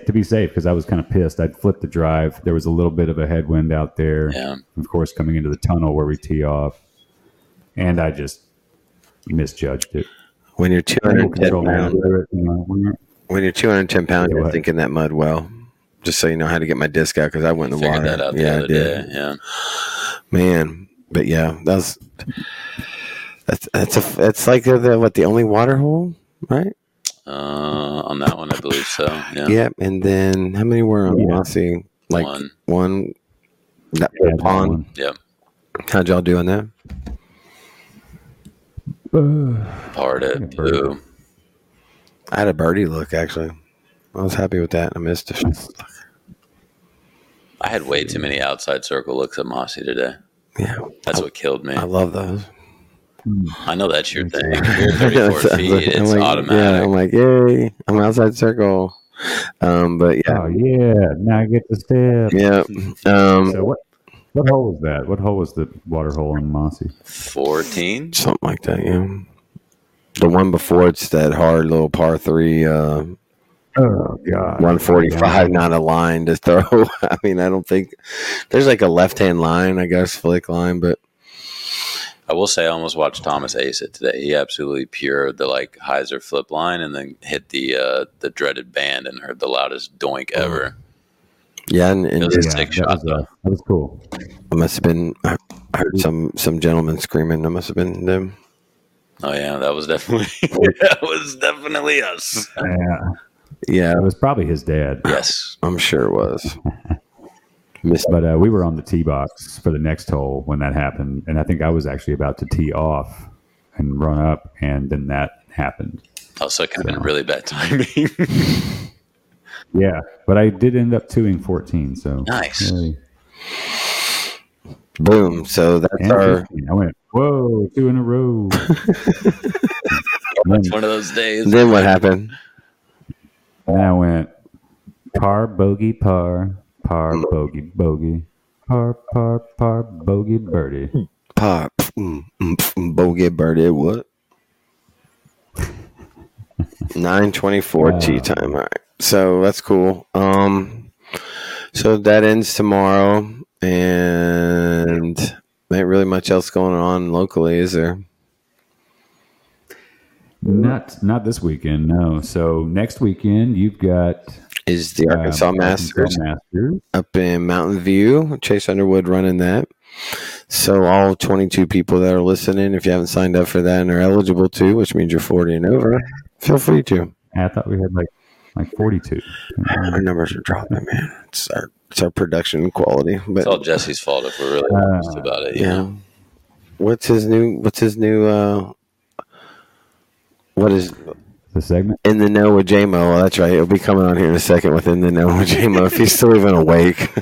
be safe, because I was kind of pissed. I'd flipped the drive. There was a little bit of a headwind out there, of course, coming into the tunnel where we tee off. And I just misjudged it. When you're 210 pounds, you're thinking that mud well. Just so you know how to get my disc out, because I went in the water. That out the other day. Yeah, man. But yeah, that's like the only water hole, right? On that one, I believe so. Yeah. Yep. And then how many were on Mossy? Like one. That pond. One. Yep. How'd y'all do on that? Part it blue. I had a birdie look, actually. I was happy with that. I missed it. I had way too many outside circle looks at Mossy today. Yeah, that's what killed me. I love those. I know that's your thing. You're 34 feet. It's automatic. Yeah, I'm like, yay! I'm outside circle. But yeah. Oh yeah! Now I get the step. Yeah. So what? What hole was that? What hole was the water hole on Mossy? 14? Something like that, yeah. The one before, it's that hard little par 3. Oh, God. 145, not a line to throw. I mean, I don't think – there's like a left-hand line, I guess, flick line, but – I will say I almost watched Thomas ace it today. He absolutely pured the like hyzer flip line and then hit the dreaded band and heard the loudest doink ever. Yeah, and it was a sick shot though. That was cool. I must have been. I heard some gentlemen screaming. That must have been them. Oh yeah, that was definitely us. Yeah, it was probably his dad. Yes, I'm sure it was. But we were on the tee box for the next hole when that happened, and I think I was actually about to tee off and run up, and then that happened. Also, it could have been really bad timing. Yeah, but I did end up 2-14, so nice. Really. Boom! So that's our. I went whoa, 2 in a row. That's one of those days. Then what happened? And I went par bogey par. Par, bogey, bogey. Par, par, par, bogey, birdie. Par, bogey, birdie, what? 9:24 tee time. All right. So that's cool. So that ends tomorrow. And there ain't really much else going on locally, is there? Not this weekend, no. So next weekend, you've got... is the Arkansas Masters up in Mountain View. Chase Underwood running that. So all 22 people that are listening, if you haven't signed up for that and are eligible to, which means you're 40 and over, feel free to. I thought we had like 42. Our numbers are dropping, man. It's our production quality. But it's all Jesse's fault if we're really honest about it. Yeah. What's his new what is the segment? In the Know with J-Mo. Well, that's right. It'll be coming on here in a second with In the Know with J-Mo. If he's still even awake.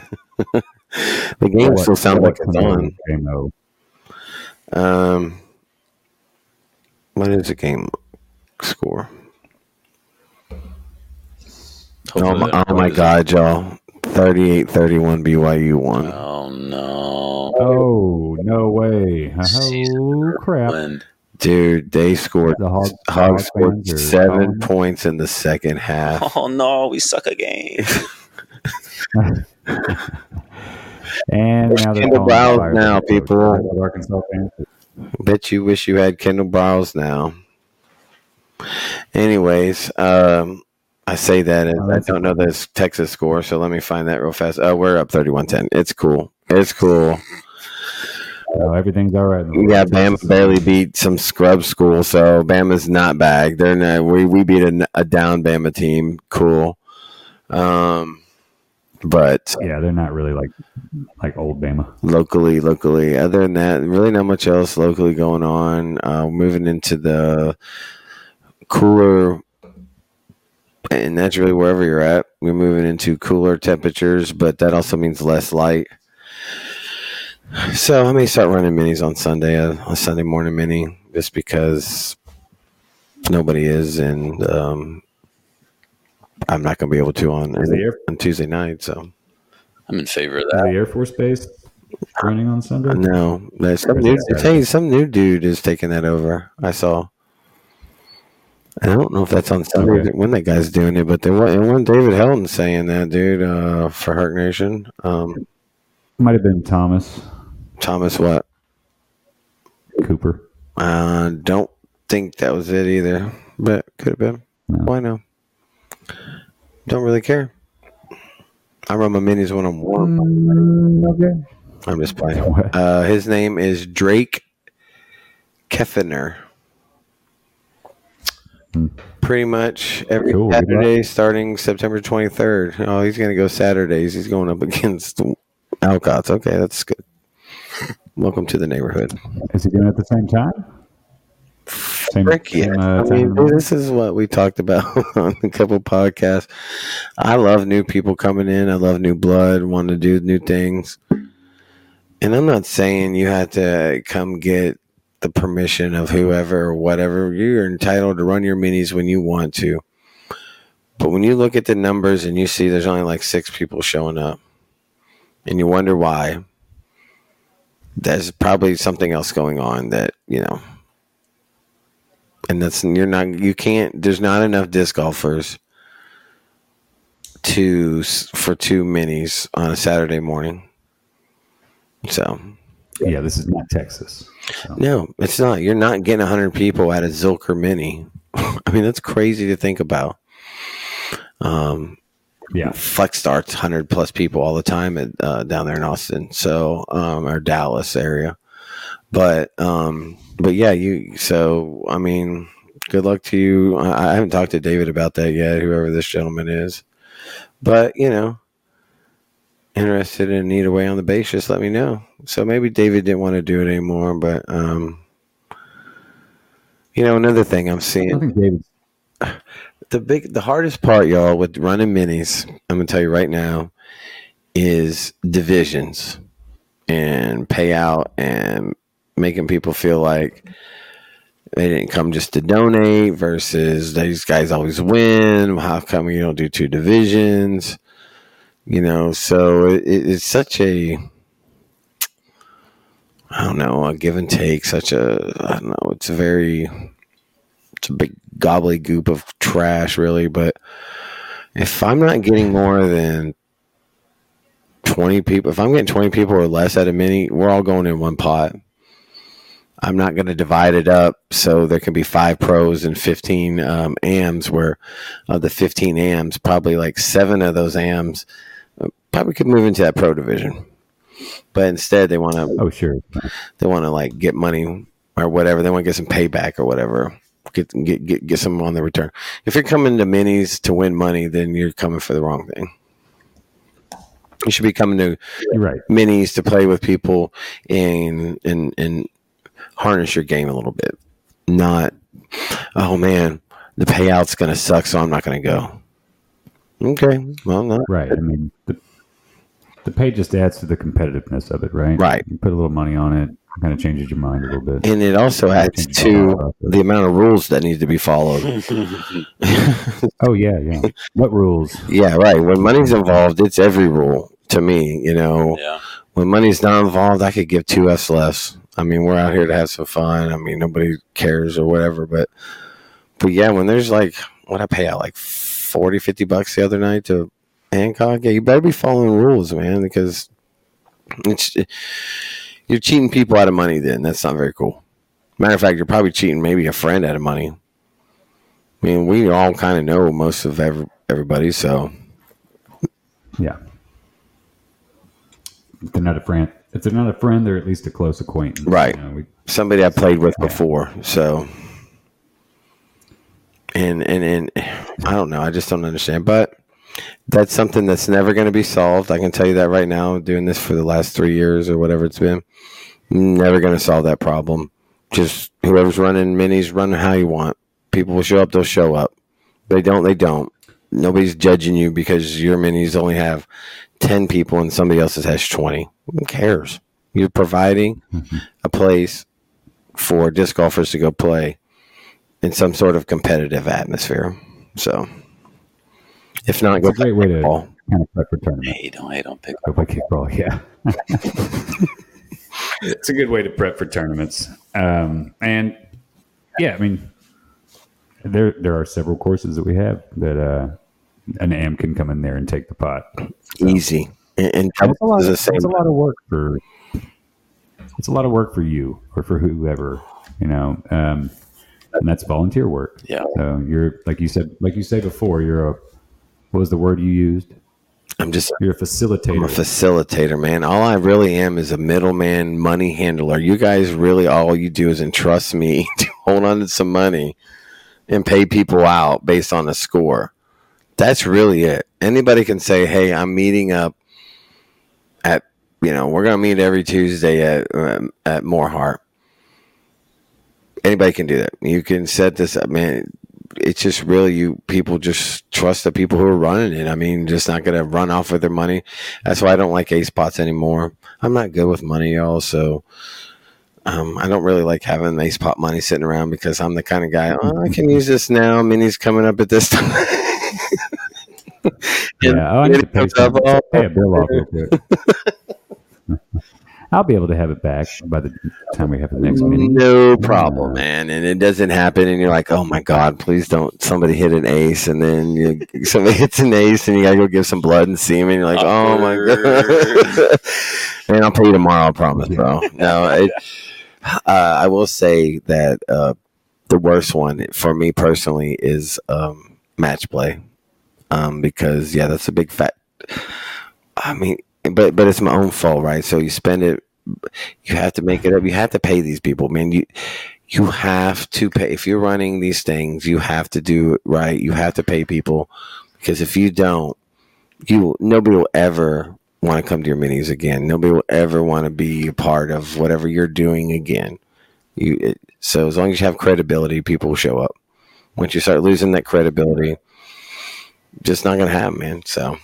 The game still sounds like it's on. J-Mo. What is the game score? Oh my God, y'all. 38-31 BYU won. Oh, no. Oh, no way. Oh, crap. Dude, they scored. Hogs scored 7 points in the second half. Oh no, we suck again. And now Kendall Browse now, people. Bet you wish you had Kendall Browse now. Anyways, I say that and I don't know this Texas score, so let me find that real fast. Oh, we're up 31-10. It's cool. So everything's all right. Yeah, Bama barely beat some scrub school, so Bama's not back. They're not. We beat a down Bama team. Cool, but yeah, they're not really like old Bama. Locally, other than that, really not much else locally going on. Moving into the cooler, and that's really wherever you're at. We're moving into cooler temperatures, but that also means less light. So I may start running minis on Sunday, a Sunday morning mini, just because nobody is, and I'm not going to be able to on Tuesday night. So I'm in favor of that. The Air Force Base running on Sunday? No, some new dude is taking that over. I saw. I don't know if that's on Sunday when that guy's doing it, but there wasn't David Helton saying that, dude, for Hurt Nation. Might have been Thomas. Thomas what? Cooper. Don't think that was it either, but could have been. No. Why no? Don't really care. I run my minis when I'm warm. Okay. I'm just playing. His name is Drake Keffiner. Pretty much every Saturday starting September 23rd. Oh, he's going to go Saturdays. He's going up against... Alcott's. Okay, that's good. Welcome to the neighborhood. Is he doing it at the same time? This is what we talked about on a couple podcasts. I love new people coming in. I love new blood, want to do new things. And I'm not saying you have to come get the permission of whoever or whatever. You're entitled to run your minis when you want to. But when you look at the numbers and you see there's only like 6 people showing up, and you wonder why, there's probably something else going on that, you know, and there's not enough disc golfers for 2 minis on a Saturday morning. So Yeah, this is not Texas. So. No, it's not. You're not getting 100 people at a Zilker Mini. I mean, that's crazy to think about. Yeah, Flex starts 100 plus people all the time at, down there in Austin, so or Dallas area. But yeah, you. So I mean, good luck to you. I haven't talked to David about that yet. Whoever this gentleman is, but you know, interested in either way on the base, just let me know. So maybe David didn't want to do it anymore, but you know, another thing I'm seeing. I think David's. The hardest part, y'all, with running minis, I'm going to tell you right now, is divisions and payout and making people feel like they didn't come just to donate versus these guys always win. How come you don't do two divisions? You know, so it's such a, I don't know, a give and take, such a, I don't know, it's a very... It's a big gobbledygook of trash, really. But if I'm not getting more than 20 people, if I'm getting 20 people or less at a mini, we're all going in one pot. I'm not going to divide it up so there can be 5 pros and 15 AMs, where of the 15 AMs, probably like 7 of those AMs probably could move into that pro division. But instead, they want to, they want to like get money or whatever. They want to get some payback or whatever. Get some on the return. If you're coming to minis to win money, then you're coming for the wrong thing. You should be coming to minis to play with people and harness your game a little bit. Not, oh man, the payout's going to suck, so I'm not going to go. Okay, well, not right. I mean, the pay just adds to the competitiveness of it, right? Right. You put a little money on it. Kind of changes your mind a little bit, and it also adds to the amount of rules that need to be followed. Oh yeah. What rules? Yeah, right. When money's involved, it's every rule to me. You know, yeah. When money's not involved, I could give 2 f's less. I mean, we're out here to have some fun. I mean, nobody cares or whatever. But yeah, when there's like what I pay out like $40-$50 the other night to Hancock, yeah, you better be following rules, man, because it's. You're cheating people out of money then. That's not very cool. Matter of fact, you're probably cheating maybe a friend out of money. I mean, we all kind of know most of everybody, so. Yeah. If they're not a friend. If they're not a friend, they're at least a close acquaintance. Right. You know, somebody I played with before, so. And I don't know. I just don't understand. But that's something that's never going to be solved. I can tell you that right now, doing this for the last 3 years or whatever it's been, never going to solve that problem. Just whoever's running minis, run how you want. People will show up, they'll show up. They don't, they don't. Nobody's judging you because your minis only have 10 people and somebody else's has 20. Who cares? You're providing a place for disc golfers to go play in some sort of competitive atmosphere. So... If not, it's a great way to kind of prep for tournament. Hey, don't pick up kickball. Yeah, it's a good way to prep for tournaments. And yeah, I mean, there are several courses that we have that an AM can come in there and take the pot. So, easy and it's a lot of work for. It's a lot of work for you or for whoever, you know. And that's volunteer work. Yeah. So you're like you said before, you're a. What was the word you used? You're a facilitator. I'm a facilitator, man. All I really am is a middleman, money handler. You guys really, all you do is entrust me to hold on to some money and pay people out based on a score. That's really it. Anybody can say, hey, I'm meeting up at, you know, we're going to meet every Tuesday at Morehart. Anybody can do that. You can set this up, man. It's just really people just trust the people who are running it. I mean, just not going to run off with their money. That's why I don't like ace pots anymore. I'm not good with money, y'all. So I don't really like having ace pot money sitting around because I'm the kind of guy, I can use this now. Mini's coming up at this time. Yeah, I need to pay a bill off real quick. I'll be able to have it back by the time we have the next meeting. No problem, man. And it doesn't happen, and you're like, oh, my God, please don't somebody hit an ace. And then somebody hits an ace, and you got to go give some blood and semen. You're like, oh, my God. Man, I'll pay you tomorrow, I promise, bro. No, I will say that the worst one for me personally is match play because, yeah, that's a big fat – I mean – But it's my own fault, right? So you spend it, you have to make it up. You have to pay these people. I mean, you have to pay. If you're running these things, you have to do it right. You have to pay people because if you don't, nobody will ever want to come to your minis again. Nobody will ever want to be a part of whatever you're doing again. So as long as you have credibility, people will show up. Once you start losing that credibility, just not going to happen, man, so...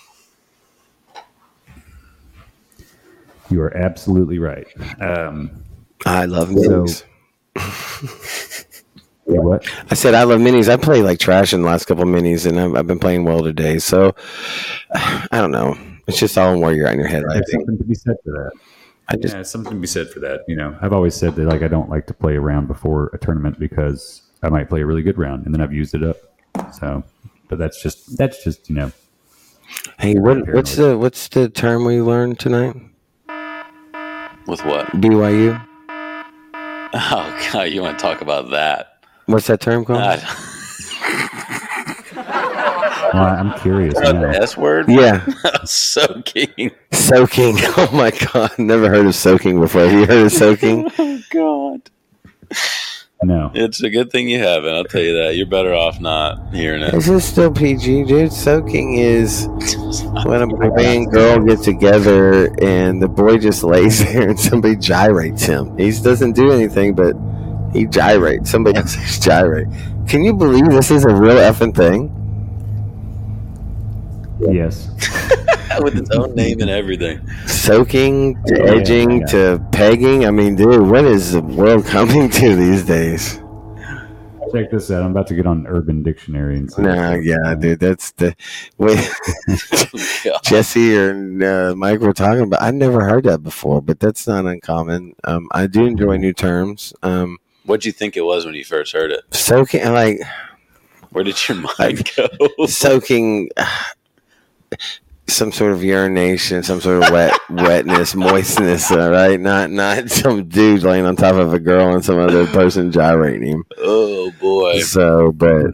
You are absolutely right. I love minis. Yeah, what? I said I love minis. I play like trash in the last couple of minis, and I've been playing well today. So I don't know. It's just all where you're at in your head. There's something to be said for that. Something to be said for that. You know, I've always said that like I don't like to play a round before a tournament because I might play a really good round and then I've used it up. So, but that's just you know. Hey, what's the term we learned tonight? With what? BYU. Oh, God, you want to talk about that. What's that term called? I'm curious. The S word? Yeah. Soaking. Soaking. Oh, my God. Never heard of soaking before. Have you heard of soaking? Oh, God. No. It's a good thing you haven't. I'll tell you that. You're better off not hearing it. This is still PG, dude. Soaking is when a boy and girl get together and the boy just lays there and somebody gyrates him. He doesn't do anything, but he gyrates. Somebody else is gyrate. Can you believe this is a real effing thing? Yes. With its own name and everything. Soaking to edging to pegging. I mean, dude, what is the world coming to these days? Check this out. I'm about to get on Urban Dictionary. And dude, that's the way Jesse and Mike were talking about. I've never heard that before, but that's not uncommon. I do enjoy new terms. What'd you think it was when you first heard it? Soaking, like... Where did your mind go? Soaking... some sort of urination, some sort of wetness, moistness, right? Not some dude laying on top of a girl and some other person gyrating him. Oh, boy. So, but,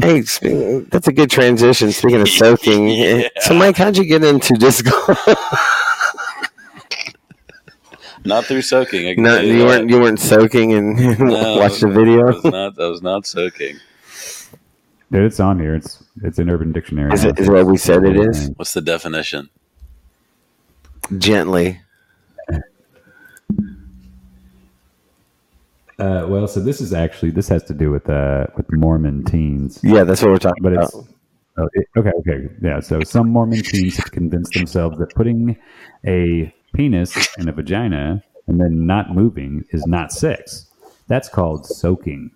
hey, that's a good transition. Speaking of soaking, yeah. So, Mike, how'd you get into disco? Not through soaking. You weren't soaking and watched the video? I was not soaking. Dude, it's on here. It's in Urban Dictionary. Is it what we said it is? What's the definition? Gently. Well, so this has to do with Mormon teens. Yeah, that's what we're talking about. Okay. Yeah, so some Mormon teens have convinced themselves that putting a penis in a vagina and then not moving is not sex. That's called soaking.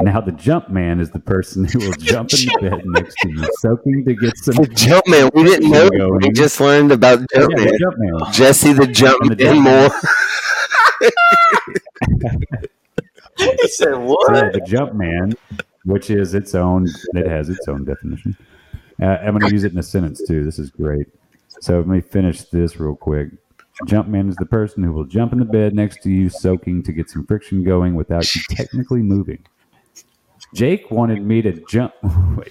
Now the jump man is the person who will jump in the bed next to you, soaking to get some... The jump man, we didn't know. We just learned about jump man. Jump man. Jesse the jump man and more. He said, what? So the jump man, which is its own... It has its own definition. I'm going to use it in a sentence, too. This is great. So let me finish this real quick. Jump man is the person who will jump in the bed next to you, soaking to get some friction going without you technically moving. Jake wanted me to the jump man. I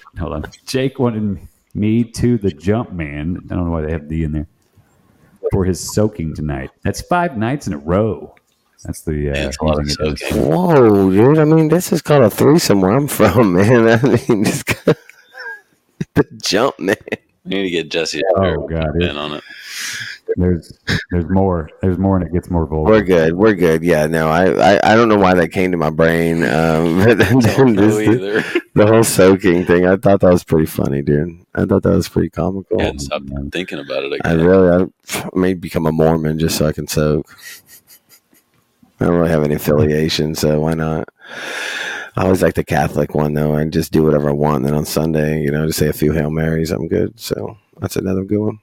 don't know why they have D in there for his soaking tonight. That's 5 nights in a row. That's the whoa, dude. I mean, this is called a threesome where I'm from, man. I mean, the jump man. We need to get Jesse in on it. There's more, and it gets more vulgar. We're good. Yeah, no, I don't know why that came to my brain. But the whole soaking thing, I thought that was pretty funny, dude. I thought that was pretty comical. Yeah, stop thinking about it again. I may become a Mormon just so I can soak. I don't really have any affiliation, so why not? I always like the Catholic one, though. I just do whatever I want, and then on Sunday, you know, just say a few Hail Marys, I'm good. So that's another good one.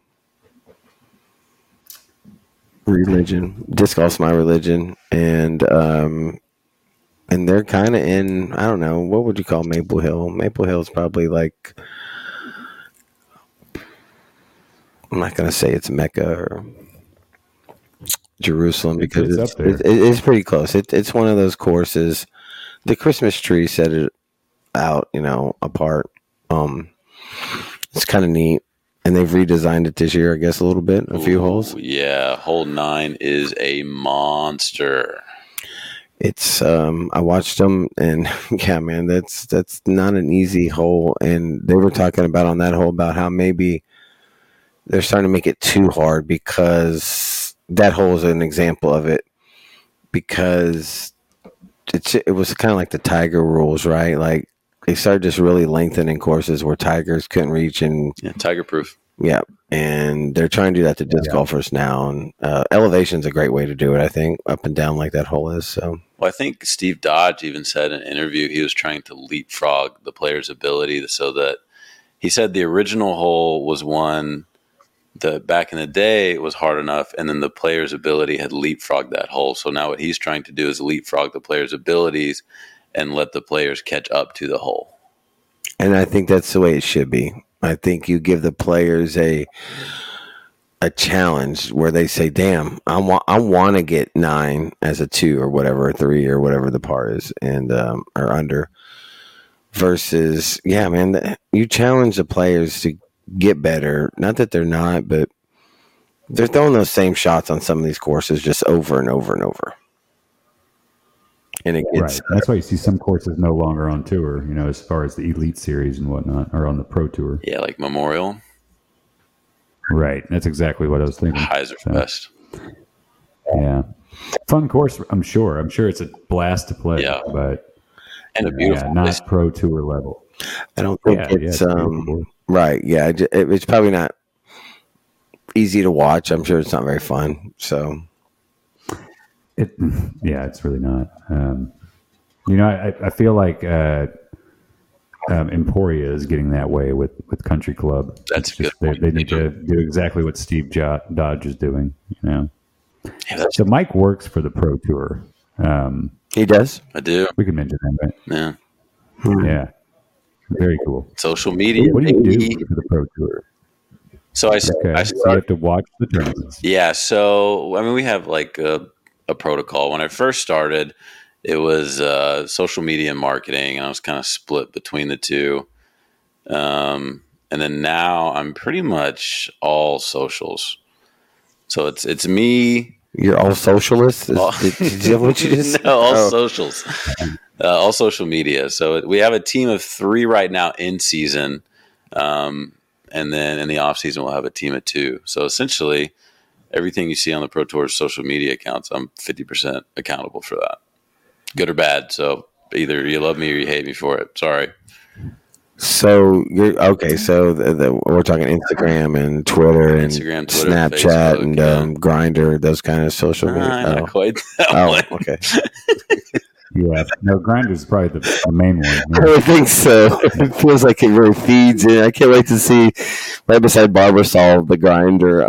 religion. Disc golf's my religion, and they're kind of in, I don't know, what would you call Maple Hill? Maple Hill's probably like, I'm not going to say it's Mecca or Jerusalem because it's pretty close. It's one of those courses. The Christmas tree set it out, apart. It's kind of neat. And they've redesigned it this year, I guess, a little bit, a few holes. Yeah, hole 9 is a monster. It's I watched them, and yeah, man, that's not an easy hole. And they were talking about on that hole about how maybe they're starting to make it too hard, because that hole is an example of it, because it was kind of like the Tiger rules, right? Like they started just really lengthening courses where Tigers couldn't reach, and Tiger proof. Yeah, and they're trying to do that to disc golfers now. And elevation's a great way to do it, I think, up and down like that hole is. So, well, I think Steve Dodge even said in an interview he was trying to leapfrog the player's ability, so that he said the original hole was one that back in the day was hard enough, and then the player's ability had leapfrogged that hole. So now what he's trying to do is leapfrog the player's abilities and let the players catch up to the hole. And I think that's the way it should be. I think you give the players a challenge where they say, damn, I want to get 9 as a 2 or whatever, a 3 or whatever the par is, and or under, versus, yeah, man, you challenge the players to get better. Not that they're not, but they're throwing those same shots on some of these courses just over and over and over. And it gets, right. That's why you see some courses no longer on tour, as far as the Elite Series and whatnot, or on the Pro Tour. Yeah, like Memorial. Right. That's exactly what I was thinking. Heiserfest. So, yeah. Fun course, I'm sure. I'm sure it's a blast to play. Yeah. But, and a beautiful place. Not Pro Tour level. I don't think it's right. Yeah. It's probably not easy to watch. I'm sure it's not very fun. So. It's really not. I feel like Emporia is getting that way with Country Club. That's just, a good point. They need to do exactly what Steve Dodge is doing. Yeah, so Mike works for the Pro Tour. He does. I do. We can mention that, right? Yeah. Yeah. Very cool. Social media. What do you do for the Pro Tour? So I have to watch the tournaments. Yeah. So we have like a protocol. When I first started, it was social media and marketing, and I was kind of split between the two. And then now I'm pretty much all socials. So it's me. You're all socialists? Did you have what you just said? No, all socials. All social media. So we have a team of 3 right now in season. And then in the off season, we'll have a team of 2. So essentially, everything you see on the Pro Tour's social media accounts, I'm 50% accountable for that. Good or bad. So either you love me or you hate me for it. Sorry. So you're okay. So we're talking Instagram and Twitter and Twitter, Snapchat, Facebook, and Grindr, those kind of social media. Not quite that one. Okay. Yeah, no, Grindr is probably the main one. Yeah. I think so. It feels like it really feeds in. I can't wait to see right beside Barbara solve the Grindr.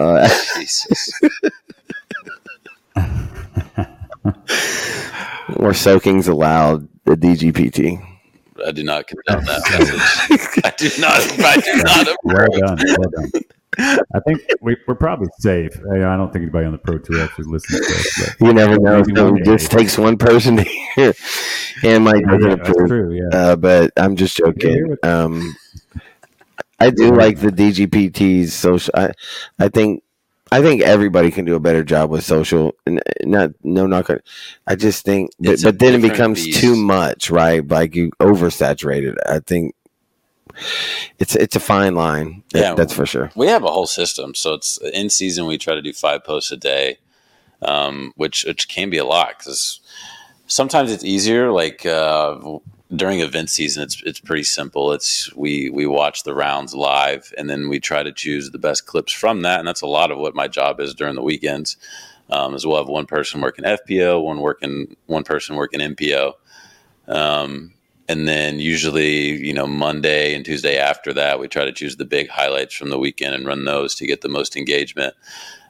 Or soakings allowed. The DGPT. I do not condemn that message. I do not approve. Well done. I think we're probably safe. I don't think anybody on the Pro Tour actually listens to us. You never know. It just takes one person to hear. And Mike doesn't approve. True, yeah. But I'm just joking. I do like the DGPT's social. I think everybody can do a better job with social. No knock on it. I just think, but then it becomes too much, right? Like you oversaturate it. I think. It's a fine line. Yeah, that's for sure. We have a whole system. So it's in season. We try to do 5 posts a day, which can be a lot, because sometimes it's easier. Like during event season, it's pretty simple. It's we watch the rounds live, and then we try to choose the best clips from that. And that's a lot of what my job is during the weekends. As we'll have one person working FPO, one person working MPO. And then usually, Monday and Tuesday after that, we try to choose the big highlights from the weekend and run those to get the most engagement.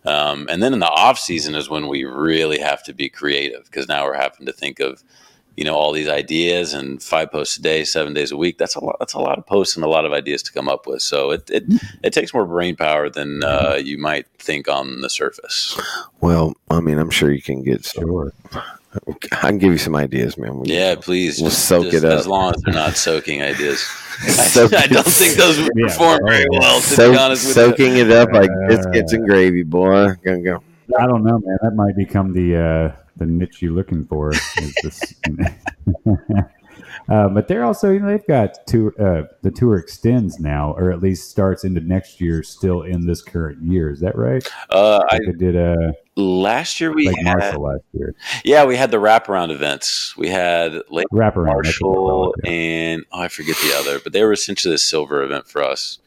And then in the off season is when we really have to be creative, because now we're having to think of, you know, all these ideas, and 5 posts a day, 7 days a week. That's a lot of posts and a lot of ideas to come up with. So it takes more brain power than you might think on the surface. Well, I mean, I'm sure you can get started. I can give you some ideas, man. Please. We'll soak it up. As long as they're not soaking ideas. I don't think those would perform very well, to be honest with you. Soaking it up like biscuits and gravy, boy. Go. I don't know, man. That might become the niche you're looking for. But they're also, you know, they've got the tour extends now, or at least starts into next year, still in this current year. Is that right? Last year we had Marshall. Yeah, we had the wraparound events. We had Lake Marshall and I forget the other, but they were essentially a silver event for us.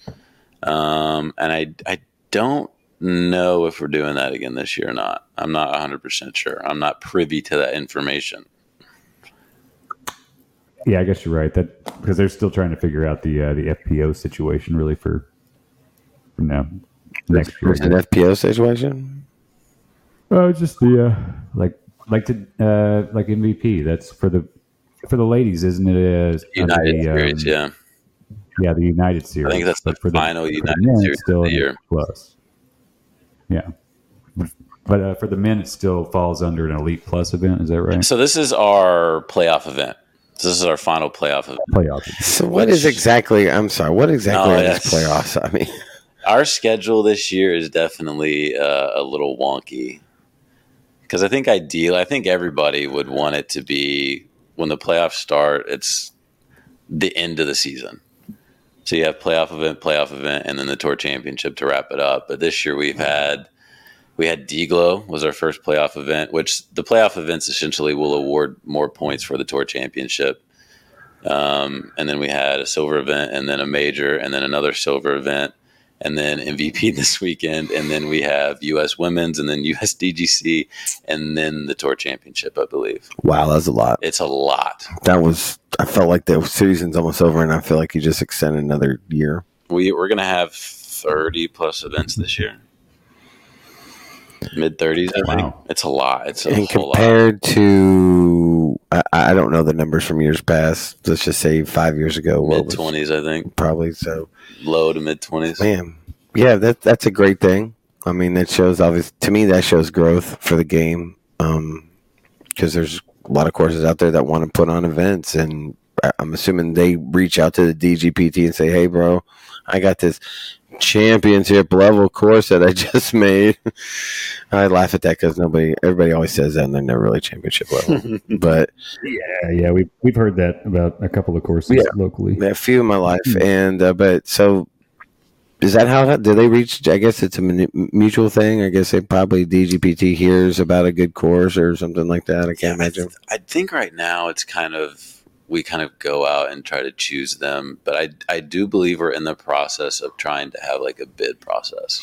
And I don't know if we're doing that again this year or not. I'm not 100% sure. I'm not privy to that information. Yeah, I guess you're right. That because they're still trying to figure out the FPO situation really for now. Next year, an FPO situation. Oh, just the like MVP. That's for the ladies, isn't it? United Series, yeah, the United Series. I think that's the final United Series of the year. Plus, yeah. But for the men, it still falls under an Elite Plus event. Is that right? So this is our playoff event. So this is our final playoff event. So what is exactly? I'm sorry. What exactly are these playoffs? I mean, our schedule this year is definitely a little wonky, because I think I think everybody would want it to be when the playoffs start. It's the end of the season, so you have playoff event, and then the tour championship to wrap it up. But this year we had D-Glow was our first playoff event, which the playoff events essentially will award more points for the tour championship. And then we had a silver event, and then a major, and then another silver event, and then MVP this weekend. And then we have U.S. Women's, and then U.S. DGC, and then the tour championship, I believe. Wow, that's a lot. It's a lot. I felt like the season's almost over, and I feel like you just extended another year. We're going to have 30 plus events this year. Mid-30s, I think. It's a lot. It's a whole lot. Compared to, I don't know the numbers from years past. Let's just say 5 years ago. Mid-20s, I think. Probably so. Low to mid-20s. Man, yeah, that's a great thing. I mean, that shows, obviously, to me, that shows growth for the game, because there's a lot of courses out there that want to put on events, and I'm assuming they reach out to the DGPT and say, hey, bro, I got this championship level course that I just made. I laugh at that because everybody always says that, and they're never really championship level. But yeah, we've heard that about a couple of courses locally. A few in my life, and but so is that how do they reach? I guess it's a mutual thing. I guess they probably DGPT hears about a good course or something like that. I can't imagine. I think right now it's kind of. We kind of go out and try to choose them. But I do believe we're in the process of trying to have like a bid process.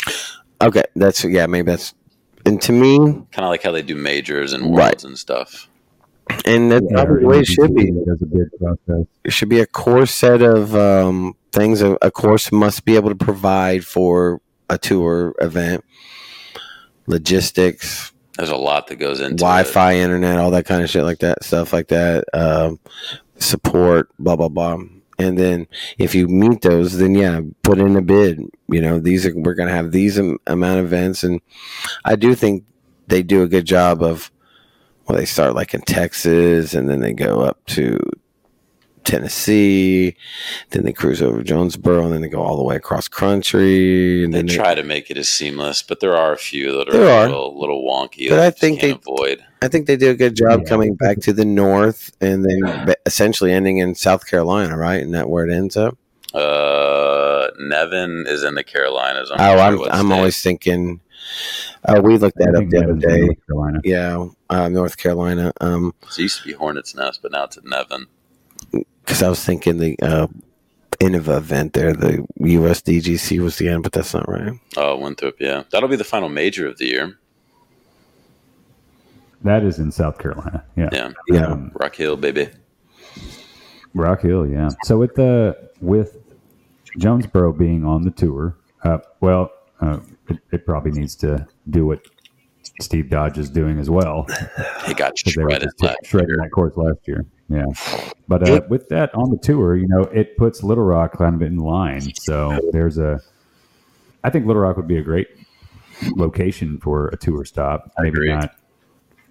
Okay. Maybe that's, and to me, kind of like how they do majors and worlds and stuff. And that's probably the way it should be. There's a bid process. It should be a core set of things a course must be able to provide for a tour event, logistics. There's a lot that goes into Wi-Fi, internet, all that kind of shit like that, stuff like that. Support, blah, blah, blah. And then if you meet those, then put in a bid. You know, we're going to have these amount of events. And I do think they do a good job of, well, they start like in Texas, and then they go up to Tennessee, then they cruise over Jonesboro, and then they go all the way across country. And they try to make it as seamless, but there are a few that are a little wonky. But I think they do a good job coming back to the north, and then essentially ending in South Carolina, right? And that where it ends up. Nevin is in the Carolinas. I'm always thinking. We looked that up the other day. North Carolina. It used to be Hornets Nest, but now it's at Nevin. Because I was thinking the Innova event there, the US DGC was the end, but that's not right. Oh, Winthrop, yeah. That'll be the final major of the year. That is in South Carolina, yeah. Rock Hill, baby. Rock Hill, yeah. So with Jonesboro being on the tour, it probably needs to do what Steve Dodge is doing as well. He got shredded that course last year. Yeah. But with that on the tour, you know, it puts Little Rock kind of in line. So there's I think Little Rock would be a great location for a tour stop. Maybe not,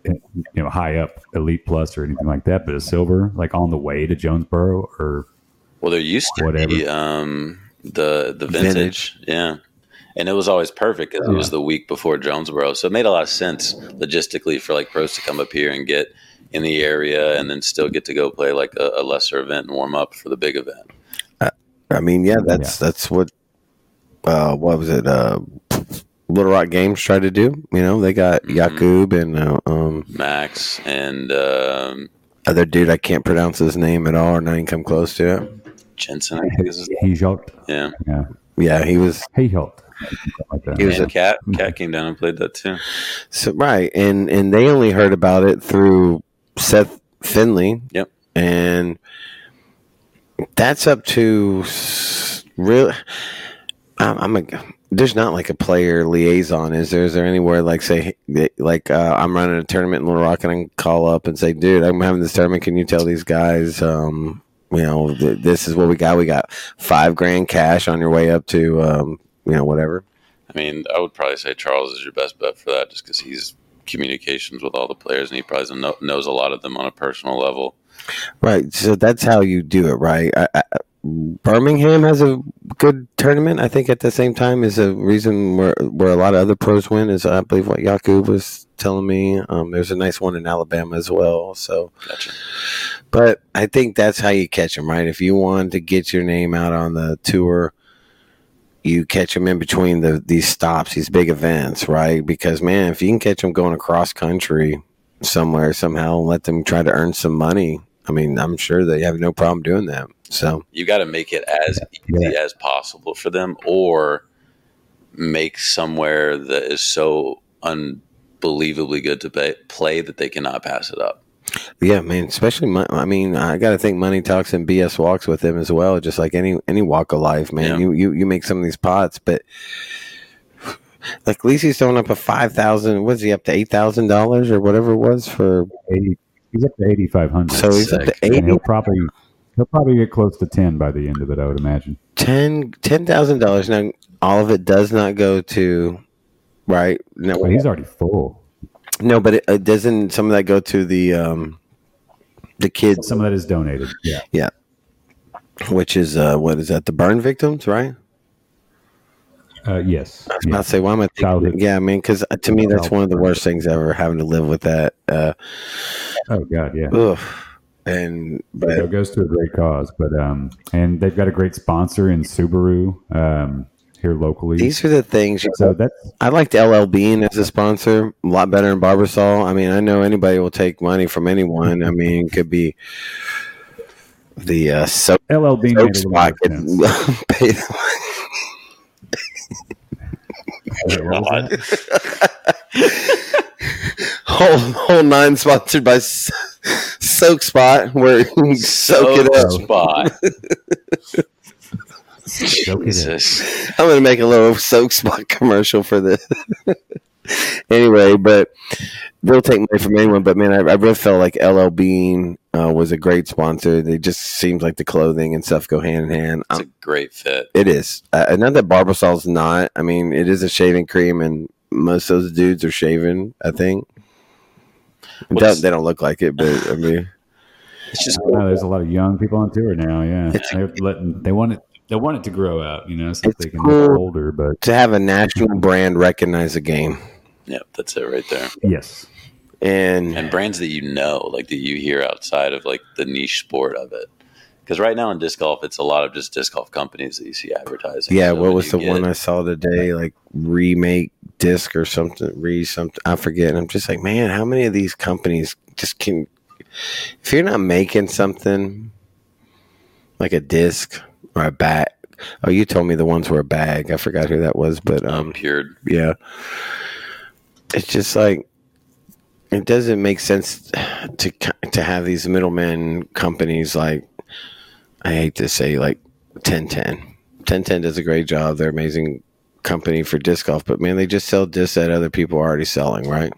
you know, high up Elite Plus or anything like that, but a silver, like on the way to Jonesboro or well, there used to whatever. Be the vintage. Yeah. And it was always perfect because it was the week before Jonesboro. So it made a lot of sense logistically for like pros to come up here and get in the area and then still get to go play like a lesser event and warm up for the big event. I mean, yeah, that's what was it? Little Rock Games tried to do, you know, they got Yakub and Max and other dude. I can't pronounce his name at all. Or not even come close to it. Jensen. I think is his name. Yeah. He was, like that. He was Cat came down and played that too. So right, and they only heard about it through Seth Finley. Yep, and that's up to really. There's not like a player liaison, is there? Is there anywhere like say I'm running a tournament in Little Rock and I can call up and say, dude, I'm having this tournament. Can you tell these guys? You know, this is what we got. We got $5,000 cash on your way up to. You know, whatever. I mean, I would probably say Charles is your best bet for that just because he's communications with all the players and he probably knows a lot of them on a personal level. Right. So that's how you do it, right? Birmingham has a good tournament. I think at the same time is a reason where a lot of other pros win is I believe what Yakub was telling me. There's a nice one in Alabama as well. So, gotcha. But I think that's how you catch them, right? If you want to get your name out on the tour, you catch them in between these stops, these big events, right? Because, man, if you can catch them going across country somewhere somehow and let them try to earn some money, I mean, I'm sure they have no problem doing that. So you got to make it as easy as possible for them or make somewhere that is so unbelievably good to play that they cannot pass it up. Yeah, man, especially I got to think money talks and BS walks with him as well, just like any walk of life, man. Yeah. You make some of these pots, but like at least he's throwing up a $5,000, was he up to $8,000 or whatever it was for 80? He's up to 8,500. So he's up to 80. He'll probably get close to 10 by the end of it, I would imagine. $10,000. Now all of it does not go to right. No, well, he's already full. No, but it doesn't. Some of that go to the kids. Some of that is donated. Yeah. Which is what is that? The burn victims, right? Yes. I was about to say, why am I thinking? Childhood. Yeah, I mean, because to me, that's one of the worst things ever, having to live with that. Oh God, yeah. Ugh. But it goes to a great cause, but and they've got a great sponsor in Subaru. Here locally. These are the things. So I like the L.L. Bean as a sponsor. A lot better than Barbasol. I mean, I know anybody will take money from anyone. I mean, it could be the L.L. Bean pocket. Whole nine sponsored by Soak Spot, where you can soak it up. Spot. Jesus. I'm gonna make a little Soak Spot commercial for this. Anyway, but they'll take money from anyone. But man, I really felt like L.L. Bean was a great sponsor. They just seems like the clothing and stuff go hand in hand. It's a great fit. It is. Not that Barbasol's not. I mean, it is a shaving cream, and most of those dudes are shaven. I think they don't look like it, but I mean, it's just. Cool. There's a lot of young people on tour now. Yeah, they want it. They want it to grow out, you know, so they can get older. But to have a national brand recognize a game. Yeah, that's it right there. Yes. And brands that you know, like that you hear outside of like the niche sport of it. Because right now in disc golf, it's a lot of just disc golf companies that you see advertising. Yeah, so what was one I saw today? Like Remake Disc or something, I forget. And I'm just like, man, how many of these companies just can, if you're not making something like a disc, or a bag. Oh, you told me the ones were a bag. I forgot who that was, but Pured. Yeah. It's just like it doesn't make sense to have these middlemen companies like I hate to say like 1010. 1010 does a great job. They're amazing company for disc golf, but man, they just sell discs that other people are already selling, right?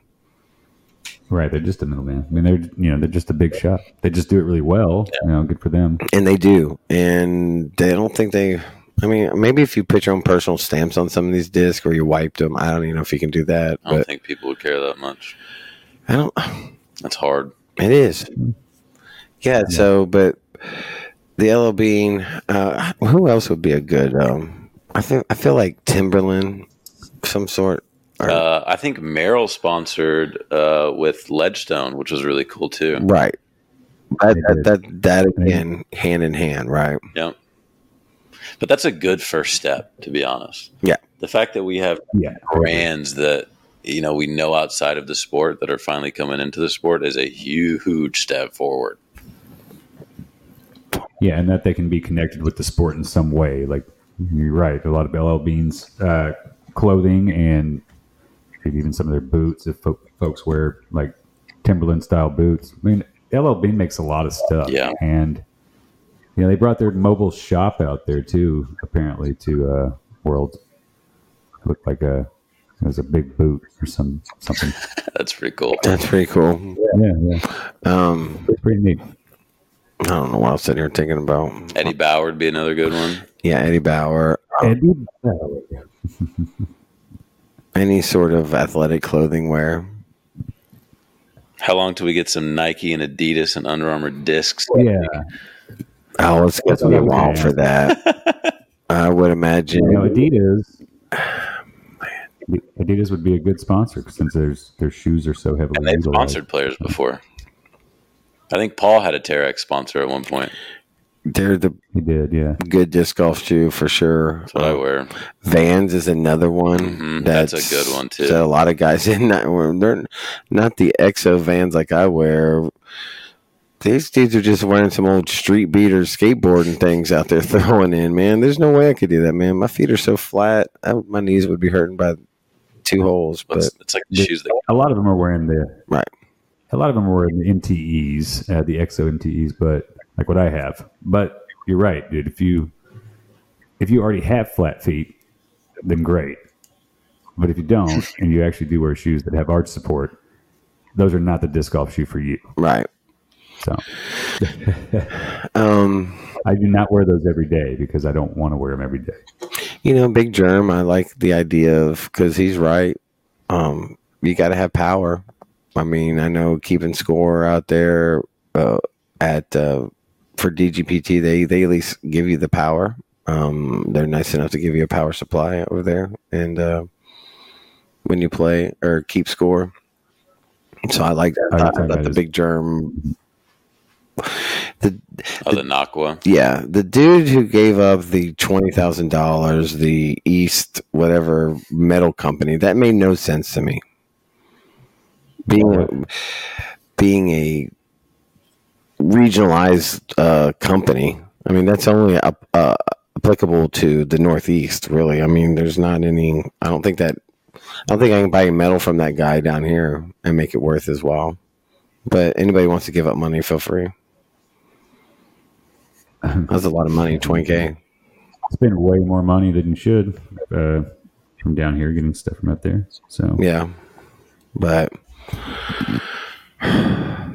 Right, they're just a middleman. I mean, they're just a big shop. They just do it really well. Yeah. You know, good for them. And they do, and they don't think they. I mean, maybe if you put your own personal stamps on some of these discs or you wiped them, I don't even know if you can do that. I don't think people would care that much. I don't. That's hard. It is. Yeah. So, but the L.L. Bean. Who else would be a good? I feel like Timberland, some sort. I think Merrill sponsored with Ledgestone, which was really cool too. Right. That again, hand in hand, right? Yep. But that's a good first step, to be honest. Yeah. The fact that we have brands that we know outside of the sport that are finally coming into the sport is a huge step forward. Yeah, and that they can be connected with the sport in some way. Like you're right, a lot of L.L. Bean's clothing and even some of their boots, if folks wear like Timberland style boots. I mean, L.L. Bean makes a lot of stuff, and they brought their mobile shop out there too. Apparently, to World, it looked like it was a big boot or something. That's pretty cool. That's pretty cool. Yeah. It's pretty neat. I don't know why I'm sitting here thinking about Eddie Bauer would be another good one. Yeah, Eddie Bauer. Any sort of athletic clothing wear. How long till we get some Nike and Adidas and Under Armour discs? Yeah. Oh, it's going to be a while for that. I would imagine. Adidas. Man. Adidas would be a good sponsor since their shoes are so heavily. And they've sponsored players before. I think Paul had a Terex sponsor at one point. He did. Good disc golf shoe for sure. That's what I wear. Vans is another one. Mm-hmm. That's a good one too. A lot of guys in that room. They're not the XO Vans like I wear. These dudes are just wearing some old street beater skateboarding things out there throwing in. Man, there's no way I could do that. Man, my feet are so flat. My knees would be hurting by two holes. But it's like the shoes. A lot of them are wearing the right. A lot of them are wearing the MTEs, the XO MTEs, but. Like what I have, but you're right, dude. If you already have flat feet, then great. But if you don't, and you actually do wear shoes that have arch support, those are not the disc golf shoe for you, right? So, I do not wear those every day because I don't want to wear them every day. Big Germ. I like the idea of because he's right. You got to have power. I mean, I know keeping score out there for DGPT, they at least give you the power. They're nice enough to give you a power supply over there, and when you play or keep score. So I like that. I like the Big Germ. The Nakwa. Yeah, the dude who gave up the $20,000, the East whatever metal company, that made no sense to me. Being a regionalized company. I mean, that's only applicable to the Northeast, really. I mean, there's not any. I don't think I can buy a medal from that guy down here and make it worth his while. But anybody who wants to give up money, feel free. That's a lot of money, 20K. It's been way more money than you should from down here getting stuff from up there. So yeah, but.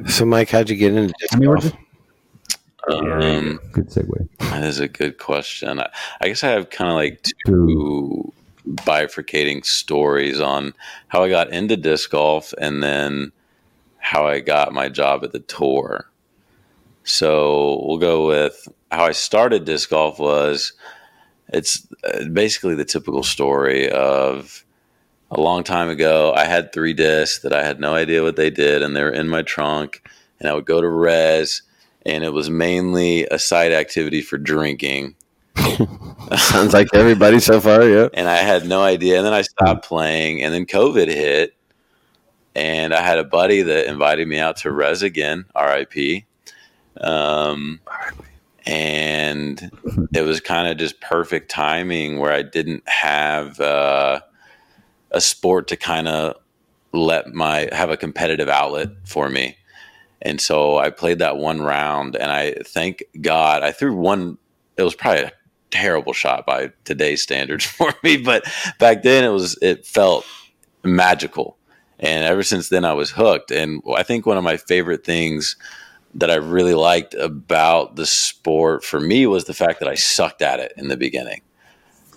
So, Mike, how'd you get into disc golf? Good segue. That is a good question. I guess I have kind of like two bifurcating stories on how I got into disc golf and then how I got my job at the tour. So we'll go with how I started disc golf was it's basically the typical story of a long time ago, I had 3 discs that I had no idea what they did, and they were in my trunk, and I would go to res, and it was mainly a side activity for drinking. Sounds like everybody so far, yeah. And I had no idea, and then I stopped playing, and then COVID hit, and I had a buddy that invited me out to res again, RIP, and it was kind of just perfect timing where I didn't have a sport to kind of have a competitive outlet for me. And so I played that one round and I thank God I threw one, it was probably terrible shot by today's standards for me, but back then it felt magical. And ever since then I was hooked. And I think one of my favorite things that I really liked about the sport for me was the fact that I sucked at it in the beginning.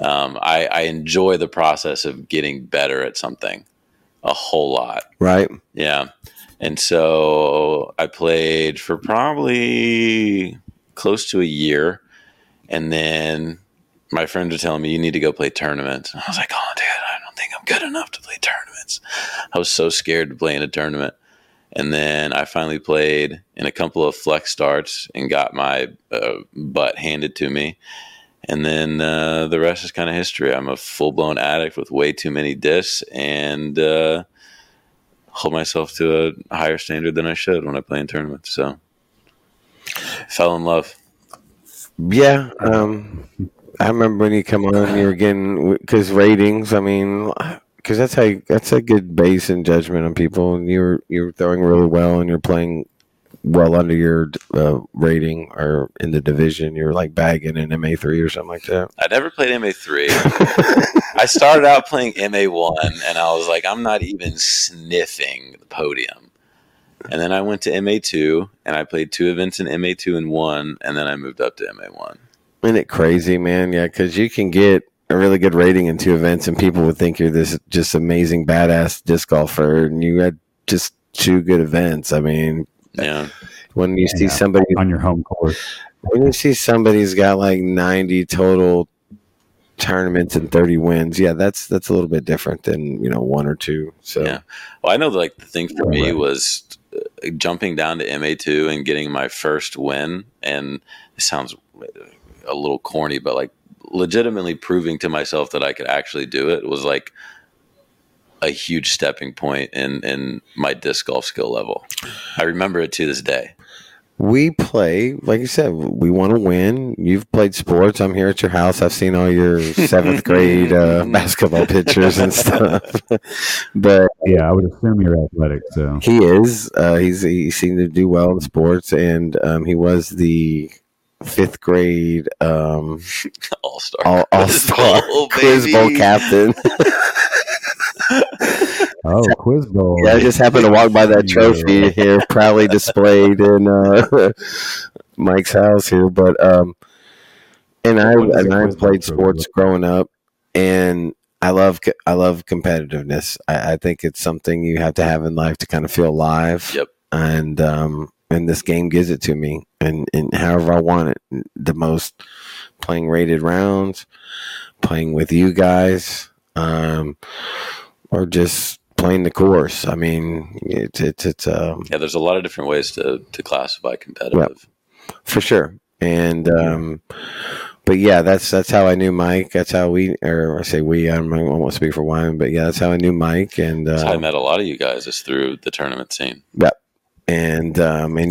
I enjoy the process of getting better at something a whole lot. Right. Yeah. And so I played for probably close to a year. And then my friends were telling me, you need to go play tournaments. And I was like, oh, dude, I don't think I'm good enough to play tournaments. I was so scared to play in a tournament. And then I finally played in a couple of Flex starts and got my butt handed to me. And then the rest is kind of history. I'm a full-blown addict with way too many discs and hold myself to a higher standard than I should when I play in tournaments. So I fell in love. Yeah. I remember when you come on, you were getting because ratings. I mean, because that's a good base and judgment on people. And you're throwing really well, and you're playing well under your rating or in the division. You're like bagging in MA3 or something like that. I never played MA3. I started out playing MA1, and I was like, I'm not even sniffing the podium. And then I went to MA2, and I played two events in MA2 and one, and then I moved up to MA1. Isn't it crazy, man? Yeah, because you can get a really good rating in two events, and people would think you're this just amazing, badass disc golfer, and you had just two good events. I mean, yeah. When you see somebody on your home court, when you see somebody's got like 90 total tournaments and 30 wins, yeah, that's a little bit different than, you know, one or two. So, yeah. Well, I know like the thing for me was jumping down to MA2 and getting my first win, and it sounds a little corny, but like legitimately proving to myself that I could actually do it was like a huge stepping point in my disc golf skill level. I remember it to this day. We play, like you said, we want to win. You've played sports. I'm here at your house. I've seen all your seventh grade basketball pictures and stuff. But yeah, I would assume you're athletic. So he is. He seemed to do well in sports, and he was the fifth grade all-star quiz bowl captain. Oh, quiz bowl! Yeah, I just happened to walk by that trophy here, proudly displayed in Mike's house here. But and I played sports growing up, and I love competitiveness. I think it's something you have to have in life to kind of feel alive. Yep. And this game gives it to me, and however I want it, the most playing rated rounds, playing with you guys. Or just playing the course. I mean, it's there's a lot of different ways to classify competitive, yeah, for sure. And but yeah, that's how I knew Mike. That's how we, or I say we. I won't speak for Wyman, but yeah, that's how I knew Mike. And that's how I met a lot of you guys is through the tournament scene. Yep. Yeah. And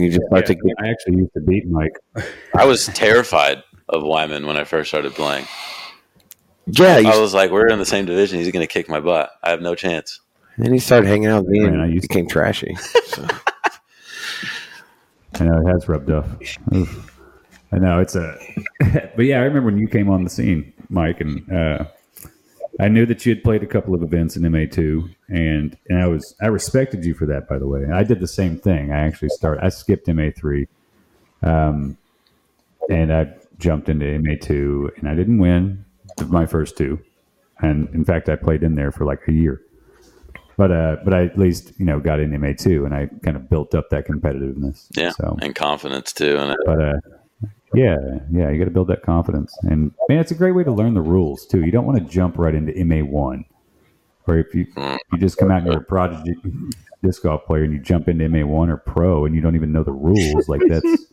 you just like to. I actually used to beat Mike. I was terrified of Wyman when I first started playing. Yeah, I was like, we're in the same division. He's going to kick my butt. I have no chance. And then he started hanging out with me, and I became trashy. So. I know, it has rubbed off. I know, it's a... But yeah, I remember when you came on the scene, Mike, and I knew that you had played a couple of events in MA2, and I respected you for that, by the way. And I did the same thing. I skipped MA3, and I jumped into MA2, and I didn't win my first two, and in fact I played in there for like a year, but I at least, you know, got in MA2, and I kind of built up that competitiveness, and confidence too, and you got to build that confidence. And man, it's a great way to learn the rules too. You don't want to jump right into MA1, or if you just come out and you're a prodigy disc golf player and you jump into MA1 or pro and you don't even know the rules, like that's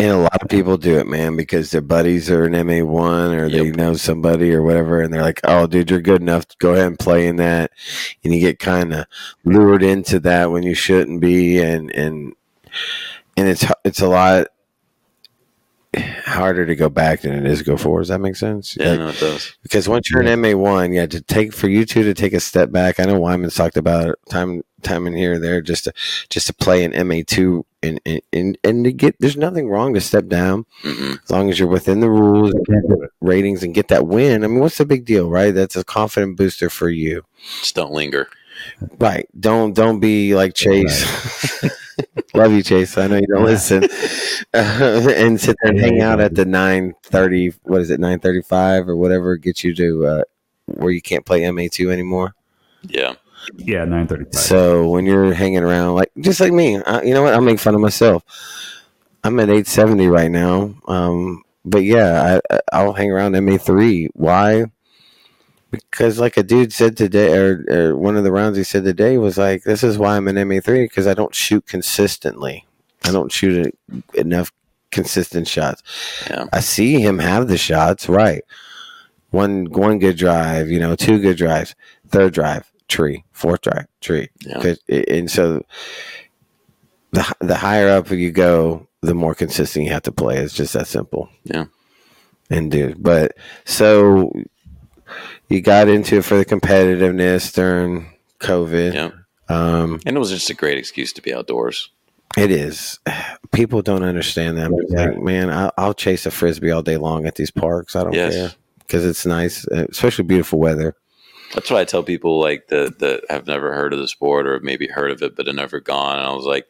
And a lot of people do it, man, because their buddies are in MA1 or they know somebody or whatever, and they're like, oh, dude, you're good enough to go ahead and play in that. And you get kind of lured into that when you shouldn't be. And it's a lot harder to go back than it is to go forward. Does that make sense? Yeah, like, no, it does. Because once you're in MA1, yeah, for you two to take a step back. I know Wyman's talked about it time in here or there, just to play in MA2 and to get, there's nothing wrong to step down as long as you're within the rules and get the ratings and get that win. I mean, what's the big deal, right? That's a confident booster for you. Just don't linger. Right. Don't be like Chase. Right. Love you, Chase. I know you don't listen. And sit there and hang out at the 9:30, what is it, 9:35 or whatever gets you to where you can't play MA2 anymore. Yeah. Yeah, 9:35. So when you're hanging around, like just like me, you know what? I make fun of myself. I'm at 870 right now, but yeah, I'll hang around MA3. Why? Because like a dude said today, or one of the rounds he said today was like, "This is why I'm in MA3 because I don't shoot consistently. I don't shoot enough consistent shots. Yeah. I see him have the shots, right? One good drive, you know, two good drives, third drive." Tree, fourth drive, tree. Yeah. And so the higher up you go, the more consistent you have to play. It's just that simple. Yeah. And dude, but so you got into it for the competitiveness during COVID. Yeah. And it was just a great excuse to be outdoors. It is. People don't understand that. Yeah. Like, man, I'll chase a Frisbee all day long at these parks. I don't care because it's nice, especially beautiful weather. That's why I tell people like that have never heard of the sport or maybe heard of it but have never gone. And I was like,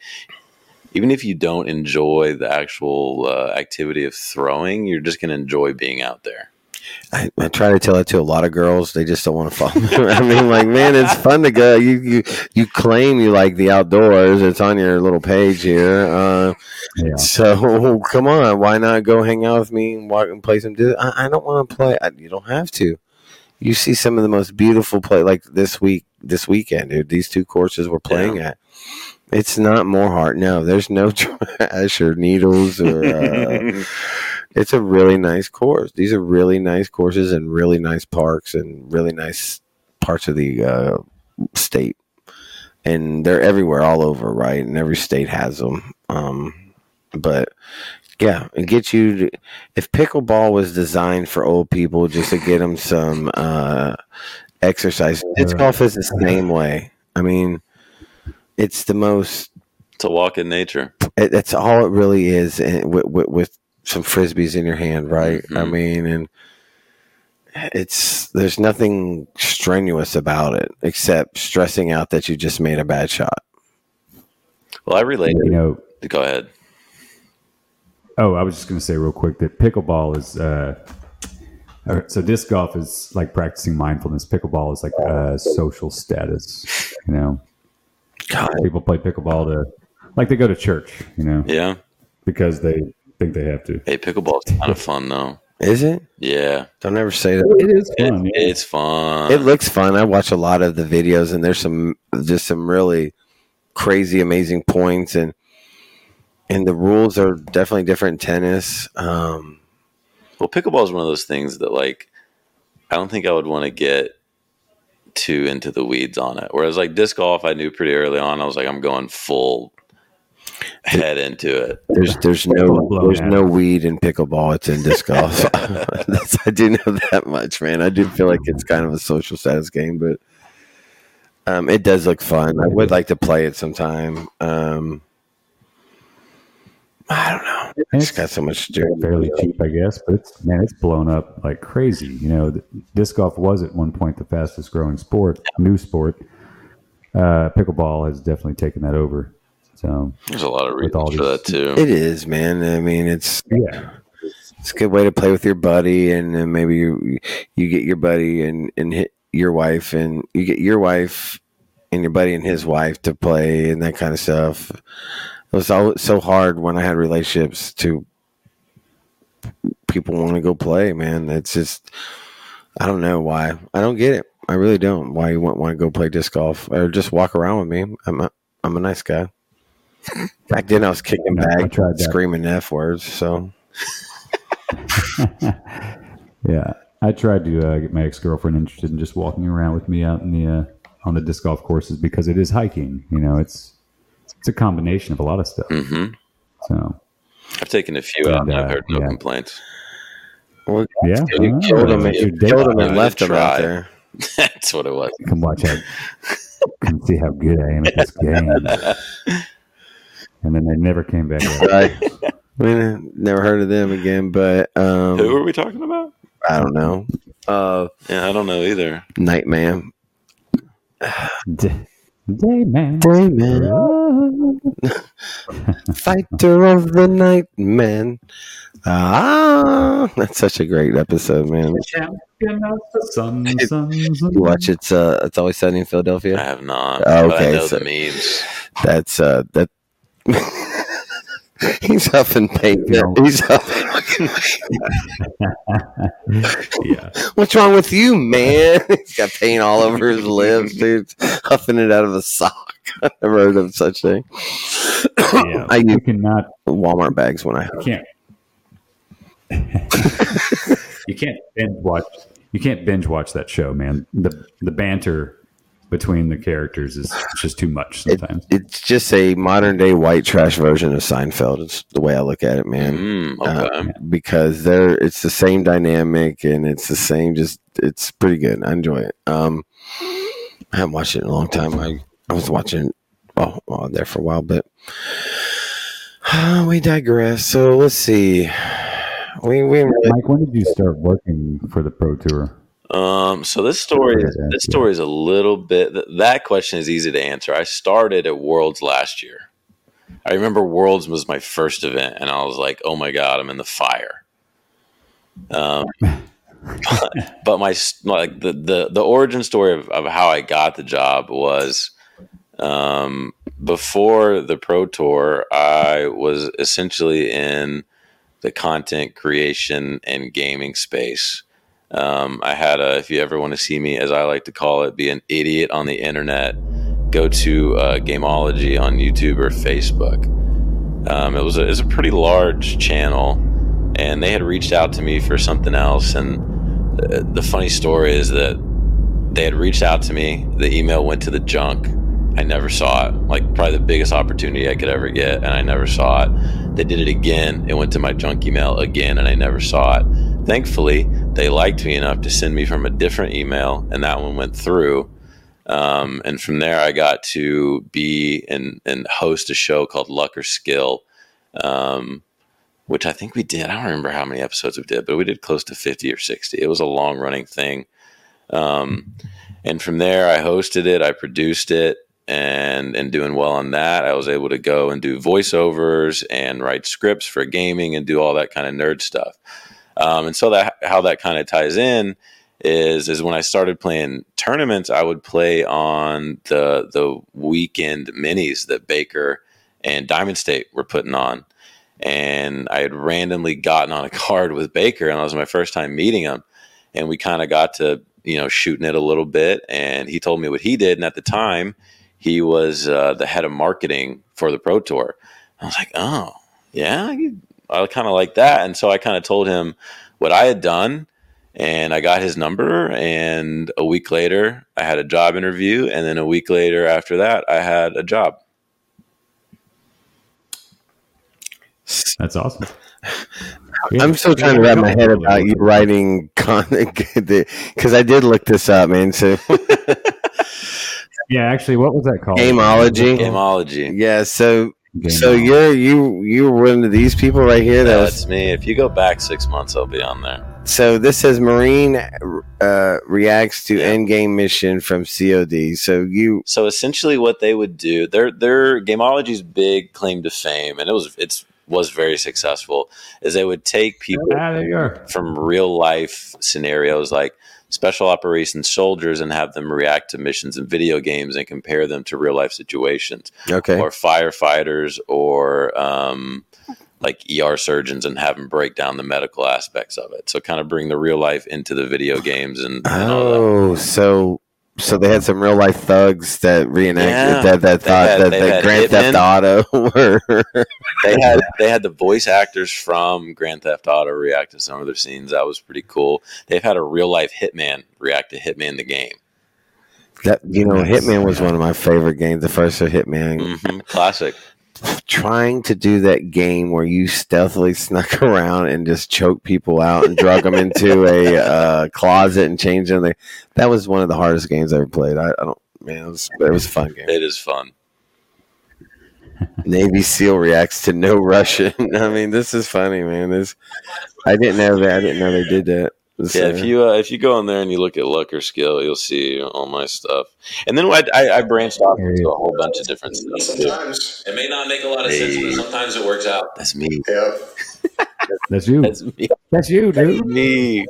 even if you don't enjoy the actual activity of throwing, you're just going to enjoy being out there. I try to tell it to a lot of girls. They just don't want to follow me. I mean, like, man, it's fun to go. You claim you like the outdoors. It's on your little page here. So come on. Why not go hang out with me and walk and play some? I don't want to play. You don't have to. You see some of the most beautiful play, like this weekend, dude. These two courses we're playing at. It's not Morehart. No, there's no trash or needles or. It's a really nice course. These are really nice courses and really nice parks and really nice parts of the state, and they're everywhere, all over, right? And every state has them. But. Yeah, and get you to, if pickleball was designed for old people just to get them some exercise, disc golf is the same way. I mean, it's the most... It's a walk in nature. That's all it really is, and with some Frisbees in your hand, right? Mm-hmm. I mean, and there's nothing strenuous about it except stressing out that you just made a bad shot. Well, I relate. You know, go ahead. Oh, I was just going to say real quick that pickleball is so disc golf is like practicing mindfulness. Pickleball is like social status, you know. God. People play pickleball they go to church, you know. Yeah. Because they think they have to. Hey, pickleball is kind of fun though. Is it? Yeah. Don't ever say that. It is fun. It's fun. It looks fun. I watch a lot of the videos and there's some really crazy, amazing points and the rules are definitely different in tennis. Well, pickleball is one of those things that, like, I don't think I would want to get too into the weeds on it. Whereas, like, disc golf, I knew pretty early on. I was like, I'm going full head into it. There's no weed in pickleball. It's in disc golf. I do know that much, man. I do feel like it's kind of a social status game, but it does look fun. I would like to play it sometime. I don't know. It's got so much to do. Fairly cheap, I guess, but it's blown up like crazy. You know, disc golf was at one point the fastest growing sport, new sport. Pickleball has definitely taken that over. So there's a lot of reasons for that too. It is, man. I mean, it's a good way to play with your buddy, and then maybe you get your buddy and hit your wife, and you get your wife and your buddy and his wife to play and that kind of stuff. It was always so hard when I had relationships to people want to go play, man. It's just, I don't know why. I don't get it. I really don't. Why you wouldn't want to go play disc golf or just walk around with me. I'm a nice guy. Back then I was kicking back, screaming F words. So yeah, I tried to get my ex-girlfriend interested in just walking around with me out in the, on the disc golf courses because it is hiking, you know, it's a combination of a lot of stuff. Mm-hmm. So I've taken a few out and I've heard no complaints. Well, yeah. You killed them and left them out there. That's what it was. Come watch out. Come see how good I am at this game. And then they never came back out. Right. We never heard of them again, but... who are we talking about? I don't know. Yeah, I don't know either. Nightman. Dayman. Fighter of the night, man. That's such a great episode, man. You watch It's Always Sunny in Philadelphia? I have not. Oh, okay. I know the memes. That's... He's up in paint. He's up in yeah. What's wrong with you, man? He's got paint all over his lips, dude. Huffing it out of a sock. I never heard of such thing. Yeah, I you cannot Walmart bags when I can't. You can't binge watch that show, man. The banter between the characters is just too much sometimes. It's just a modern day white trash version of Seinfeld. It's the way I look at it, man. Okay. Because it's the same dynamic and it's the same. Just it's pretty good. I enjoy it. I haven't watched it in a long time. I was watching there for a while, but we digress. So let's see. Mike, when did you start working for the Pro Tour? So this story is a little bit, that question is easy to answer. I started at Worlds last year. I remember Worlds was my first event and I was like, oh my God, I'm in the fire. But my, like the origin story of how I got the job was, before the Pro Tour, I was essentially in the content creation and gaming space. I had if you ever want to see me, as I like to call it, be an idiot on the internet, go to Gameology on YouTube or Facebook. It was a pretty large channel, and they had reached out to me for something else. And the funny story is that they had reached out to me. The email went to the junk. I never saw it. Like probably the biggest opportunity I could ever get, and I never saw it. They did it again. It went to my junk email again, and I never saw it. Thankfully, they liked me enough to send me from a different email, and that one went through. And from there, I got to be and host a show called Luck or Skill, which I think we did. I don't remember how many episodes we did, but we did close to 50 or 60. It was a long-running thing. And from there, I hosted it, I produced it, and doing well on that, I was able to go and do voiceovers and write scripts for gaming and do all that kind of nerd stuff. And so that how that kind of ties in is when I started playing tournaments, I would play on the weekend minis that Baker and Diamond State were putting on. And I had randomly gotten on a card with Baker, and that was my first time meeting him. And we kind of got to, shooting it a little bit. And he told me what he did. And at the time, he was the head of marketing for the Pro Tour. I was like, oh, yeah, I kind of like that. And so I kind of told him what I had done, and I got his number, and a week later I had a job interview. And then a week later after that, I had a job. That's awesome. I'm still trying to wrap my head about you writing comic, because I did look this up, man. So yeah, actually, what was that called? Gameology. Yeah. So you're one of these people right here. That's me. If you go back 6 months, I'll be on there. So this says Marine reacts to endgame mission from COD. So essentially, what they would do, their Gameology's big claim to fame, and it was very successful, is they would take people from real life scenarios like special operations soldiers and have them react to missions in video games and compare them to real life situations. Okay. Or firefighters or like ER surgeons, and have them break down the medical aspects of it. So kind of bring the real life into the video games and all that. So they had some real life thugs that reenacted that Grand Theft Auto were. They had the voice actors from Grand Theft Auto react to some of their scenes. That was pretty cool. They've had a real life hitman react to Hitman the game. Hitman was one of my favorite games. The first of Hitman, classic. Trying to do that game where you stealthily snuck around and just choke people out and drug them into a closet and change them. That was one of the hardest games I ever played. It was a fun game. It is fun. Navy SEAL reacts to no Russian. I mean, this is funny, man. This I didn't know that. I didn't know they did that. So. Yeah, if you go on there and you look at Luck or Skill, you'll see all my stuff. And then I branched off into a whole bunch of different stuff. Sometimes it may not make a lot of sense, but sometimes it works out. That's me. Yeah. That's you. That's me. That's you, dude. That's me.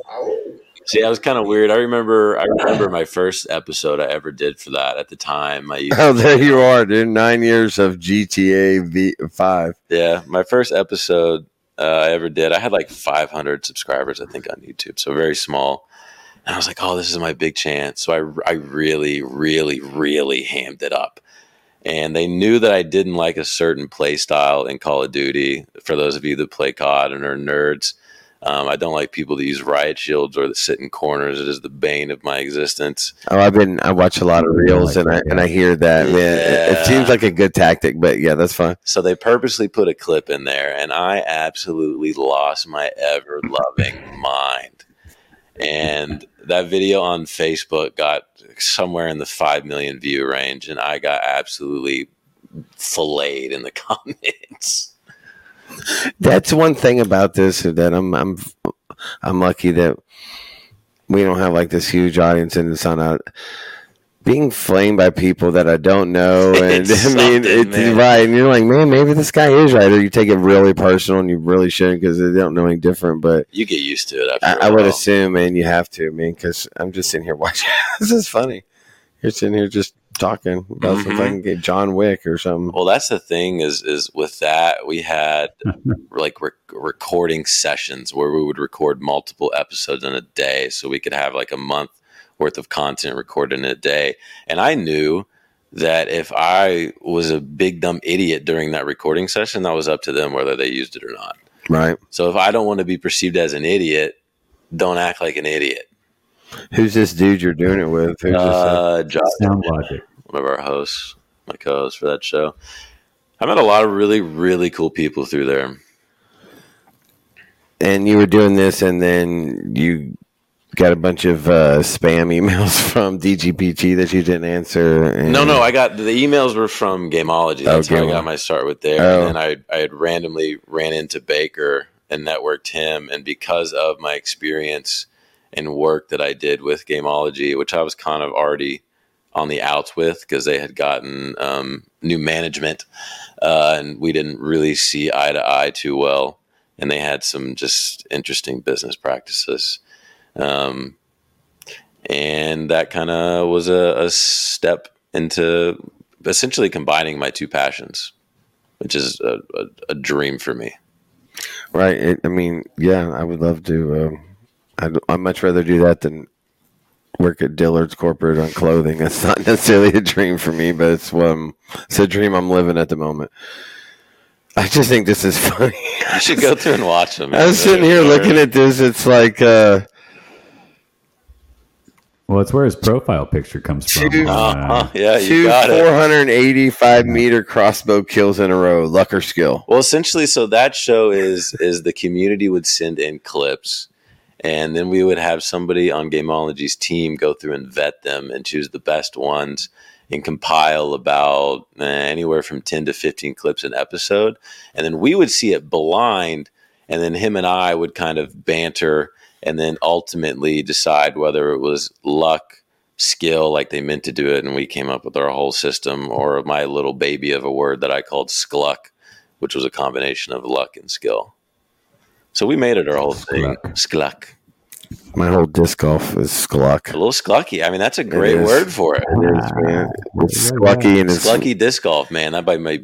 See, I was kind of weird. I remember my first episode I ever did for that at the time. There you are, dude. 9 years of GTA V5. Yeah, my first episode I ever did. I had like 500 subscribers, I think, on YouTube. So very small. And I was like, oh, this is my big chance. So I really, really, really hammed it up. And they knew that I didn't like a certain play style in Call of Duty. For those of you that play COD and are nerds, I don't like people that use riot shields or that sit in corners. It is the bane of my existence. Oh, I watch a lot of reels and I hear that. Man, yeah. It seems like a good tactic, but yeah, that's fine. So they purposely put a clip in there, and I absolutely lost my ever loving mind. And that video on Facebook got somewhere in the 5 million view range, and I got absolutely filleted in the comments. That's one thing about this that I'm lucky that we don't have like this huge audience and it's not being flamed by people that I don't know. And I mean, it's right. And you're like, man, maybe this guy is right. Or you take it really personal and you really shouldn't because they don't know any different. But you get used to it. I would assume, man, you have to, man, because I'm just sitting here watching. This is funny. You're sitting here just talking about if I can get John Wick or something. Well, that's the thing is with that, we had like recording sessions where we would record multiple episodes in a day so we could have like a month worth of content recorded in a day. And I knew that if I was a big dumb idiot during that recording session, that was up to them whether they used it or not. Right. So if I don't want to be perceived as an idiot, don't act like an idiot. Who's this dude you're doing it with? Who's Josh, one of our hosts, my co-host for that show. I met a lot of really, really cool people through there. And you were doing this, and then you got a bunch of spam emails from DGPT that you didn't answer. And... No, I got the emails were from Gameology. That's how I got my start with there. Oh. And then I had randomly ran into Baker and networked him, and because of my experience and work that I did with Gameology, which I was kind of already on the outs with because they had gotten new management and we didn't really see eye to eye too well. And they had some just interesting business practices. And that kind of was a step into essentially combining my two passions, which is a dream for me. Right. I would love to... I'd much rather do that than work at Dillard's Corporate on clothing. That's not necessarily a dream for me, but it's a dream I'm living at the moment. I just think this is funny. You should go through and watch them. I was sitting here looking at this. It's like... Well, it's where his profile picture comes from. Two 485-meter crossbow kills in a row, luck or skill. Well, essentially, so that show is the community would send in clips. And then we would have somebody on Gameology's team go through and vet them and choose the best ones and compile about anywhere from 10 to 15 clips an episode. And then we would see it blind, and then him and I would kind of banter and then ultimately decide whether it was luck, skill, like they meant to do it, and we came up with our whole system, or my little baby of a word that I called skluck, which was a combination of luck and skill. So we made it our whole thing. Skluck. My whole disc golf is skluck. A little sklucky. I mean, that's a great word for it. It is, man. It's sklucky. And it's sklucky disc golf, man. That might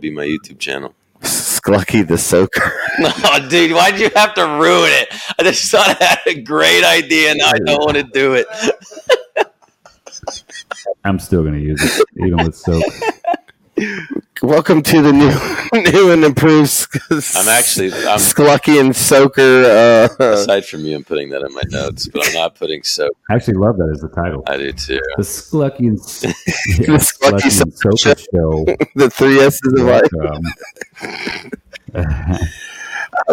be my YouTube channel. Sklucky the Soaker. No, dude, why'd you have to ruin it? I just thought I had a great idea, and I don't want to do it. I'm still going to use it, even with soak. Welcome to the new and improved. I'm Sklucky and Soaker. Aside from you, I'm putting that in my notes, but I'm not putting soak. I actually love that as the title. I do too. The Sklucky and Soaker show. The three S's of life.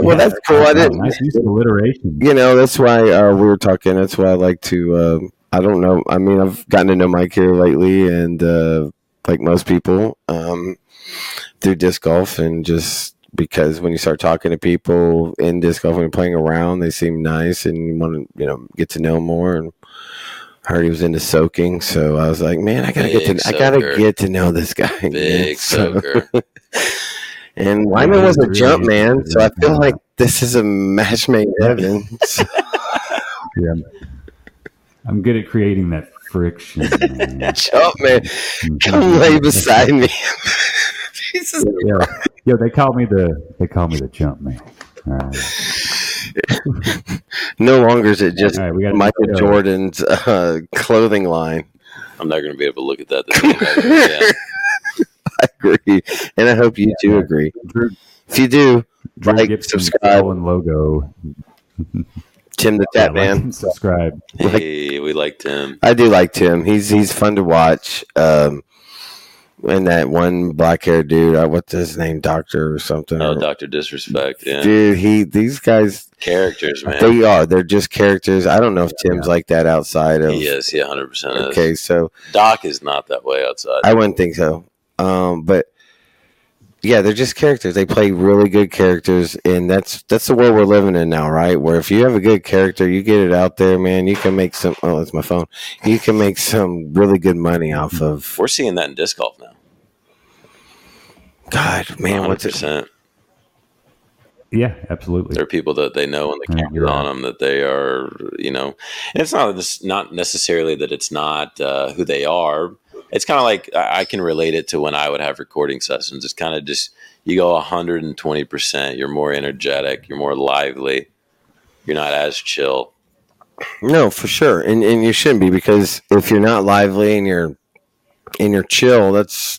Well, that's cool. I didn't. Nice use of alliteration. You know, that's why we were talking. That's why I like to. I don't know. I mean, I've gotten to know Mike here lately, and. like most people, through disc golf, and just because when you start talking to people in disc golf, when you're playing around, they seem nice and you want to, get to know more. And I heard he was into soaking, so I was like, man, I gotta get to know this guy. Big soaker. And Wyman was a jump man, so I feel like this is a match made in heaven. Yeah, I'm good at creating that friction. Man. Jump man, come lay beside me. Jesus. Yeah, they call me the jump man. No longer is it just Michael Jordan's clothing line. I'm not going to be able to look at that this week. I agree, and I hope you do agree. Drew, if you do, Drew, like, subscribe, and logo. Tim the Fat Man, like, subscribe. Hey, we like Tim. I do like Tim. He's fun to watch. And that one black-haired dude, what's his name, Doctor or something? Oh, Doctor Disrespect. Yeah, dude, these guys characters, man. They are. They're just characters. I don't know if Tim's like that outside of. He is. He 100% is. Okay, so Doc is not that way outside. I wouldn't think so. But yeah, they're just characters. They play really good characters, and that's the world we're living in now, right? Where if you have a good character, you get it out there, man. You can make some. Oh, that's my phone. You can make some really good money off of. We're seeing that in disc golf now. God, man, 100%. What's it? Yeah, absolutely. There are people that they know and the camera's on them that they are, and it's not necessarily that it's not who they are. It's kind of like I can relate it to when I would have recording sessions. It's kind of just you go 120%. You're more energetic. You're more lively. You're not as chill. No, for sure, and you shouldn't be, because if you're not lively and you're chill, that's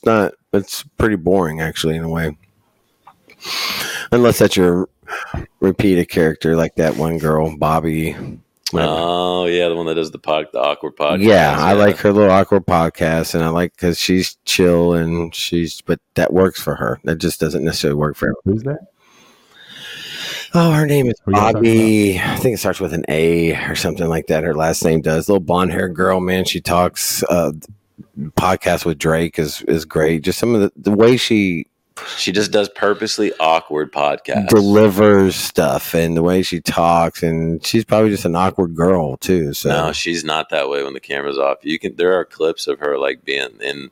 pretty boring actually in a way. Unless that's your repeated character, like that one girl, Bobby. Whatever. Oh yeah, the one that does the awkward podcast. Yeah, I like her little awkward podcast, and I like because she's chill and but that works for her. That just doesn't necessarily work for her. Who's that? Oh, her name is Bobby. I think it starts with an A or something like that. Her last name does. Little blonde haired girl, man. She talks. Podcast with Drake is great. Just some of the way she just does purposely awkward podcasts, delivers stuff, and the way she talks, and she's probably just an awkward girl too. So no, she's not that way when the camera's off. There are clips of her like being in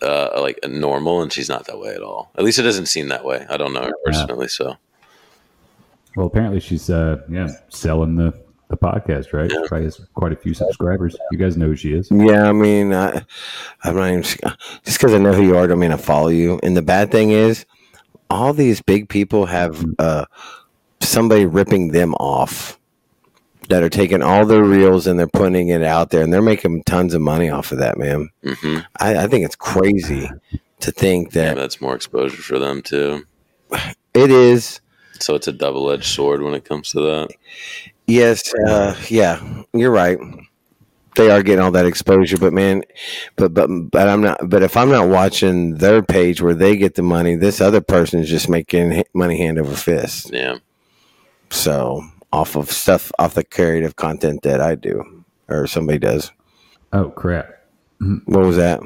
like a normal, and she's not that way at all. At least it doesn't seem that way. I don't know her personally. So, well, apparently she's selling the podcast, right? Yeah. Probably has quite a few subscribers. You guys know who she is. Yeah, I mean, I'm not even, just because I know who you are, don't mean I follow you. And the bad thing is, all these big people have somebody ripping them off that are taking all their reels and they're putting it out there, and they're making tons of money off of that, man. Mm-hmm. I think it's crazy to think that that's more exposure for them too. It is. So it's a double-edged sword when it comes to that. Yes, you're right. They are getting all that exposure, but man, but I'm not. But if I'm not watching their page where they get the money, this other person is just making money hand over fist. Yeah. So off the creative content that I do or somebody does. Oh crap! What was that?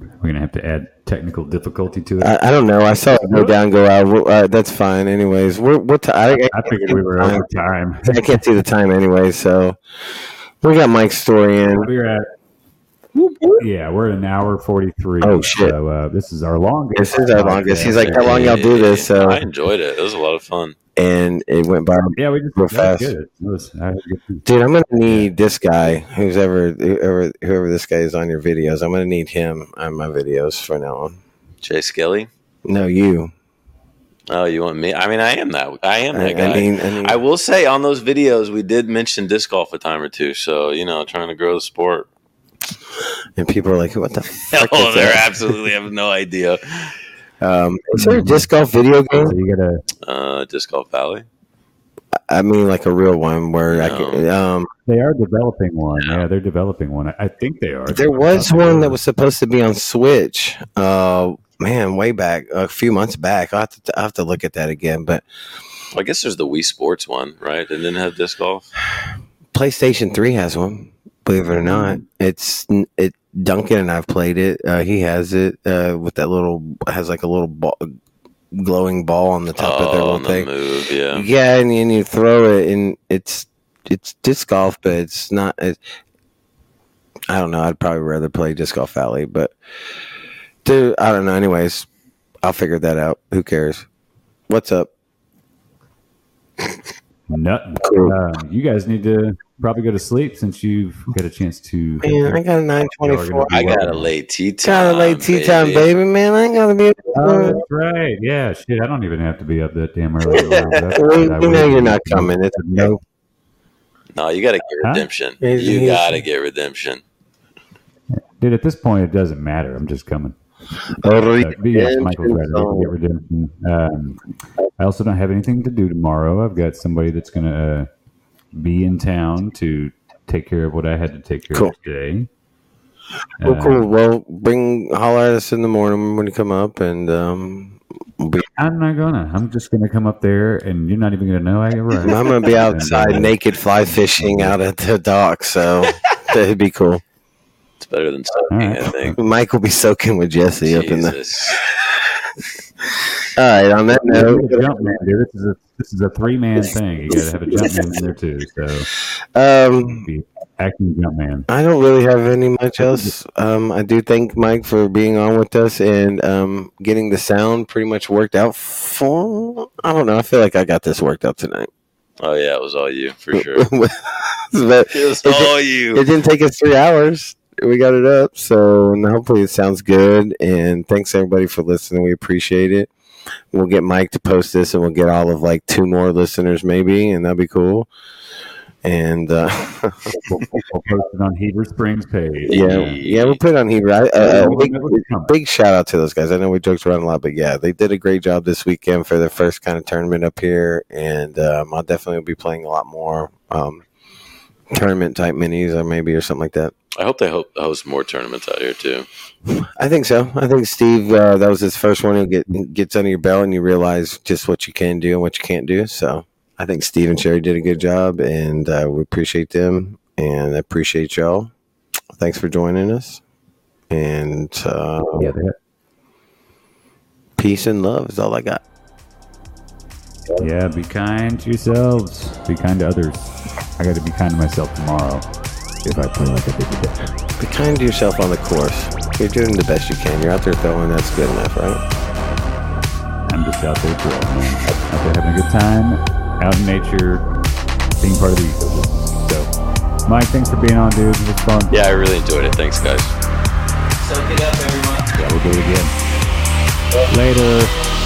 We're gonna have to add technical difficulty to it. I don't know. I saw it go down, go out. That's fine. Anyways, I figured we were over time. I can't see the time anyway, so we got Mike's story in. We're at an hour 43. Oh shit! So, this is our longest. He's like, how long y'all do this? So I enjoyed it. It was a lot of fun, and it went by. Yeah, we just real fast. Good. Dude, I'm gonna need this guy. Whoever this guy is on your videos, I'm gonna need him on my videos from now on. Jay Skelly? No, you. Oh, you want me? I mean, I am that guy. I will say on those videos, we did mention disc golf a time or two. So trying to grow the sport. And people are like, what the fuck? Oh, they absolutely have no idea. Is there a disc golf video game? You got a Disc Golf Valley? I mean, like a real one where I can. They are developing one. Yeah, they're developing one. I think they are. There was one that was supposed to be on Switch. Way back, a few months back. I'll have to look at that again. But I guess there's the Wii Sports one, right? And then have disc golf. PlayStation 3 has one. Believe it or not, it's Duncan and I've played it. He has it with that little, has like a little ball, glowing ball on the top of their little thing. Move, yeah. Yeah, and you throw it, and it's disc golf, but it's not. I don't know. I'd probably rather play Disc Golf Alley, but dude, I don't know. Anyways, I'll figure that out. Who cares? What's up? Nothing. Cool. You guys need to probably go to sleep since you've got a chance to. Man, I got a 9:24. I got a late tea time. Got a late tea time, baby. Man, I ain't gonna be. That's right. Yeah, shit. I don't even have to be up that damn early. You know you're not coming. It's no. No, you got to get redemption. You got to get redemption. Dude, at this point, it doesn't matter. I'm just coming. Yes, Michael's right. I also don't have anything to do tomorrow. I've got somebody that's going to be in town to take care of what I had to take care of today. Well, cool. Well, holler at us in the morning when you come up, and I'm not gonna. I'm just gonna come up there, and you're not even gonna know I arrived. I'm gonna be outside naked fly fishing out at the dock, so that'd be cool. It's better than soaking, I think. Mike will be soaking with Jesse up in there. All right. On that note, jump man, dude. This is a three-man thing. You gotta have a jump man in there too. So, acting jump man. I don't really have any much else. I do thank Mike for being on with us and getting the sound pretty much worked out for. I don't know. I feel like I got this worked out tonight. Oh yeah, it was all you for sure. It was all you. It didn't take us 3 hours. We got it up, so hopefully it sounds good. And thanks everybody for listening. We appreciate it. We'll get Mike to post this, and we'll get all of like 2 more listeners maybe, and that'd be cool. And we'll post it on Heber Springs page. Yeah, we'll put it on Heber. Big shout out to those guys. I know we joked around a lot, but yeah, they did a great job this weekend for their first kind of tournament up here, and I'll definitely be playing a lot more tournament type minis or maybe or something like that. I hope they host more tournaments out here too. I think so. I think Steve, that was his first one. He gets under your belt and you realize just what you can do and what you can't do. So I think Steve and Sherry did a good job, and we appreciate them and I appreciate y'all. Thanks for joining us. And peace and love is all I got. Yeah, be kind to yourselves. Be kind to others. I got to be kind to myself tomorrow. If I play like I did today. Be kind to yourself on the course. You're doing the best you can. You're out there throwing. That's good enough, right? I'm just out there throwing. Out there having a good time. Out in nature. Being part of the ecosystem. So, Mike, thanks for being on, dude. It was fun. Yeah, I really enjoyed it. Thanks, guys. Soak it up, everyone. Yeah, we'll do it again. Later.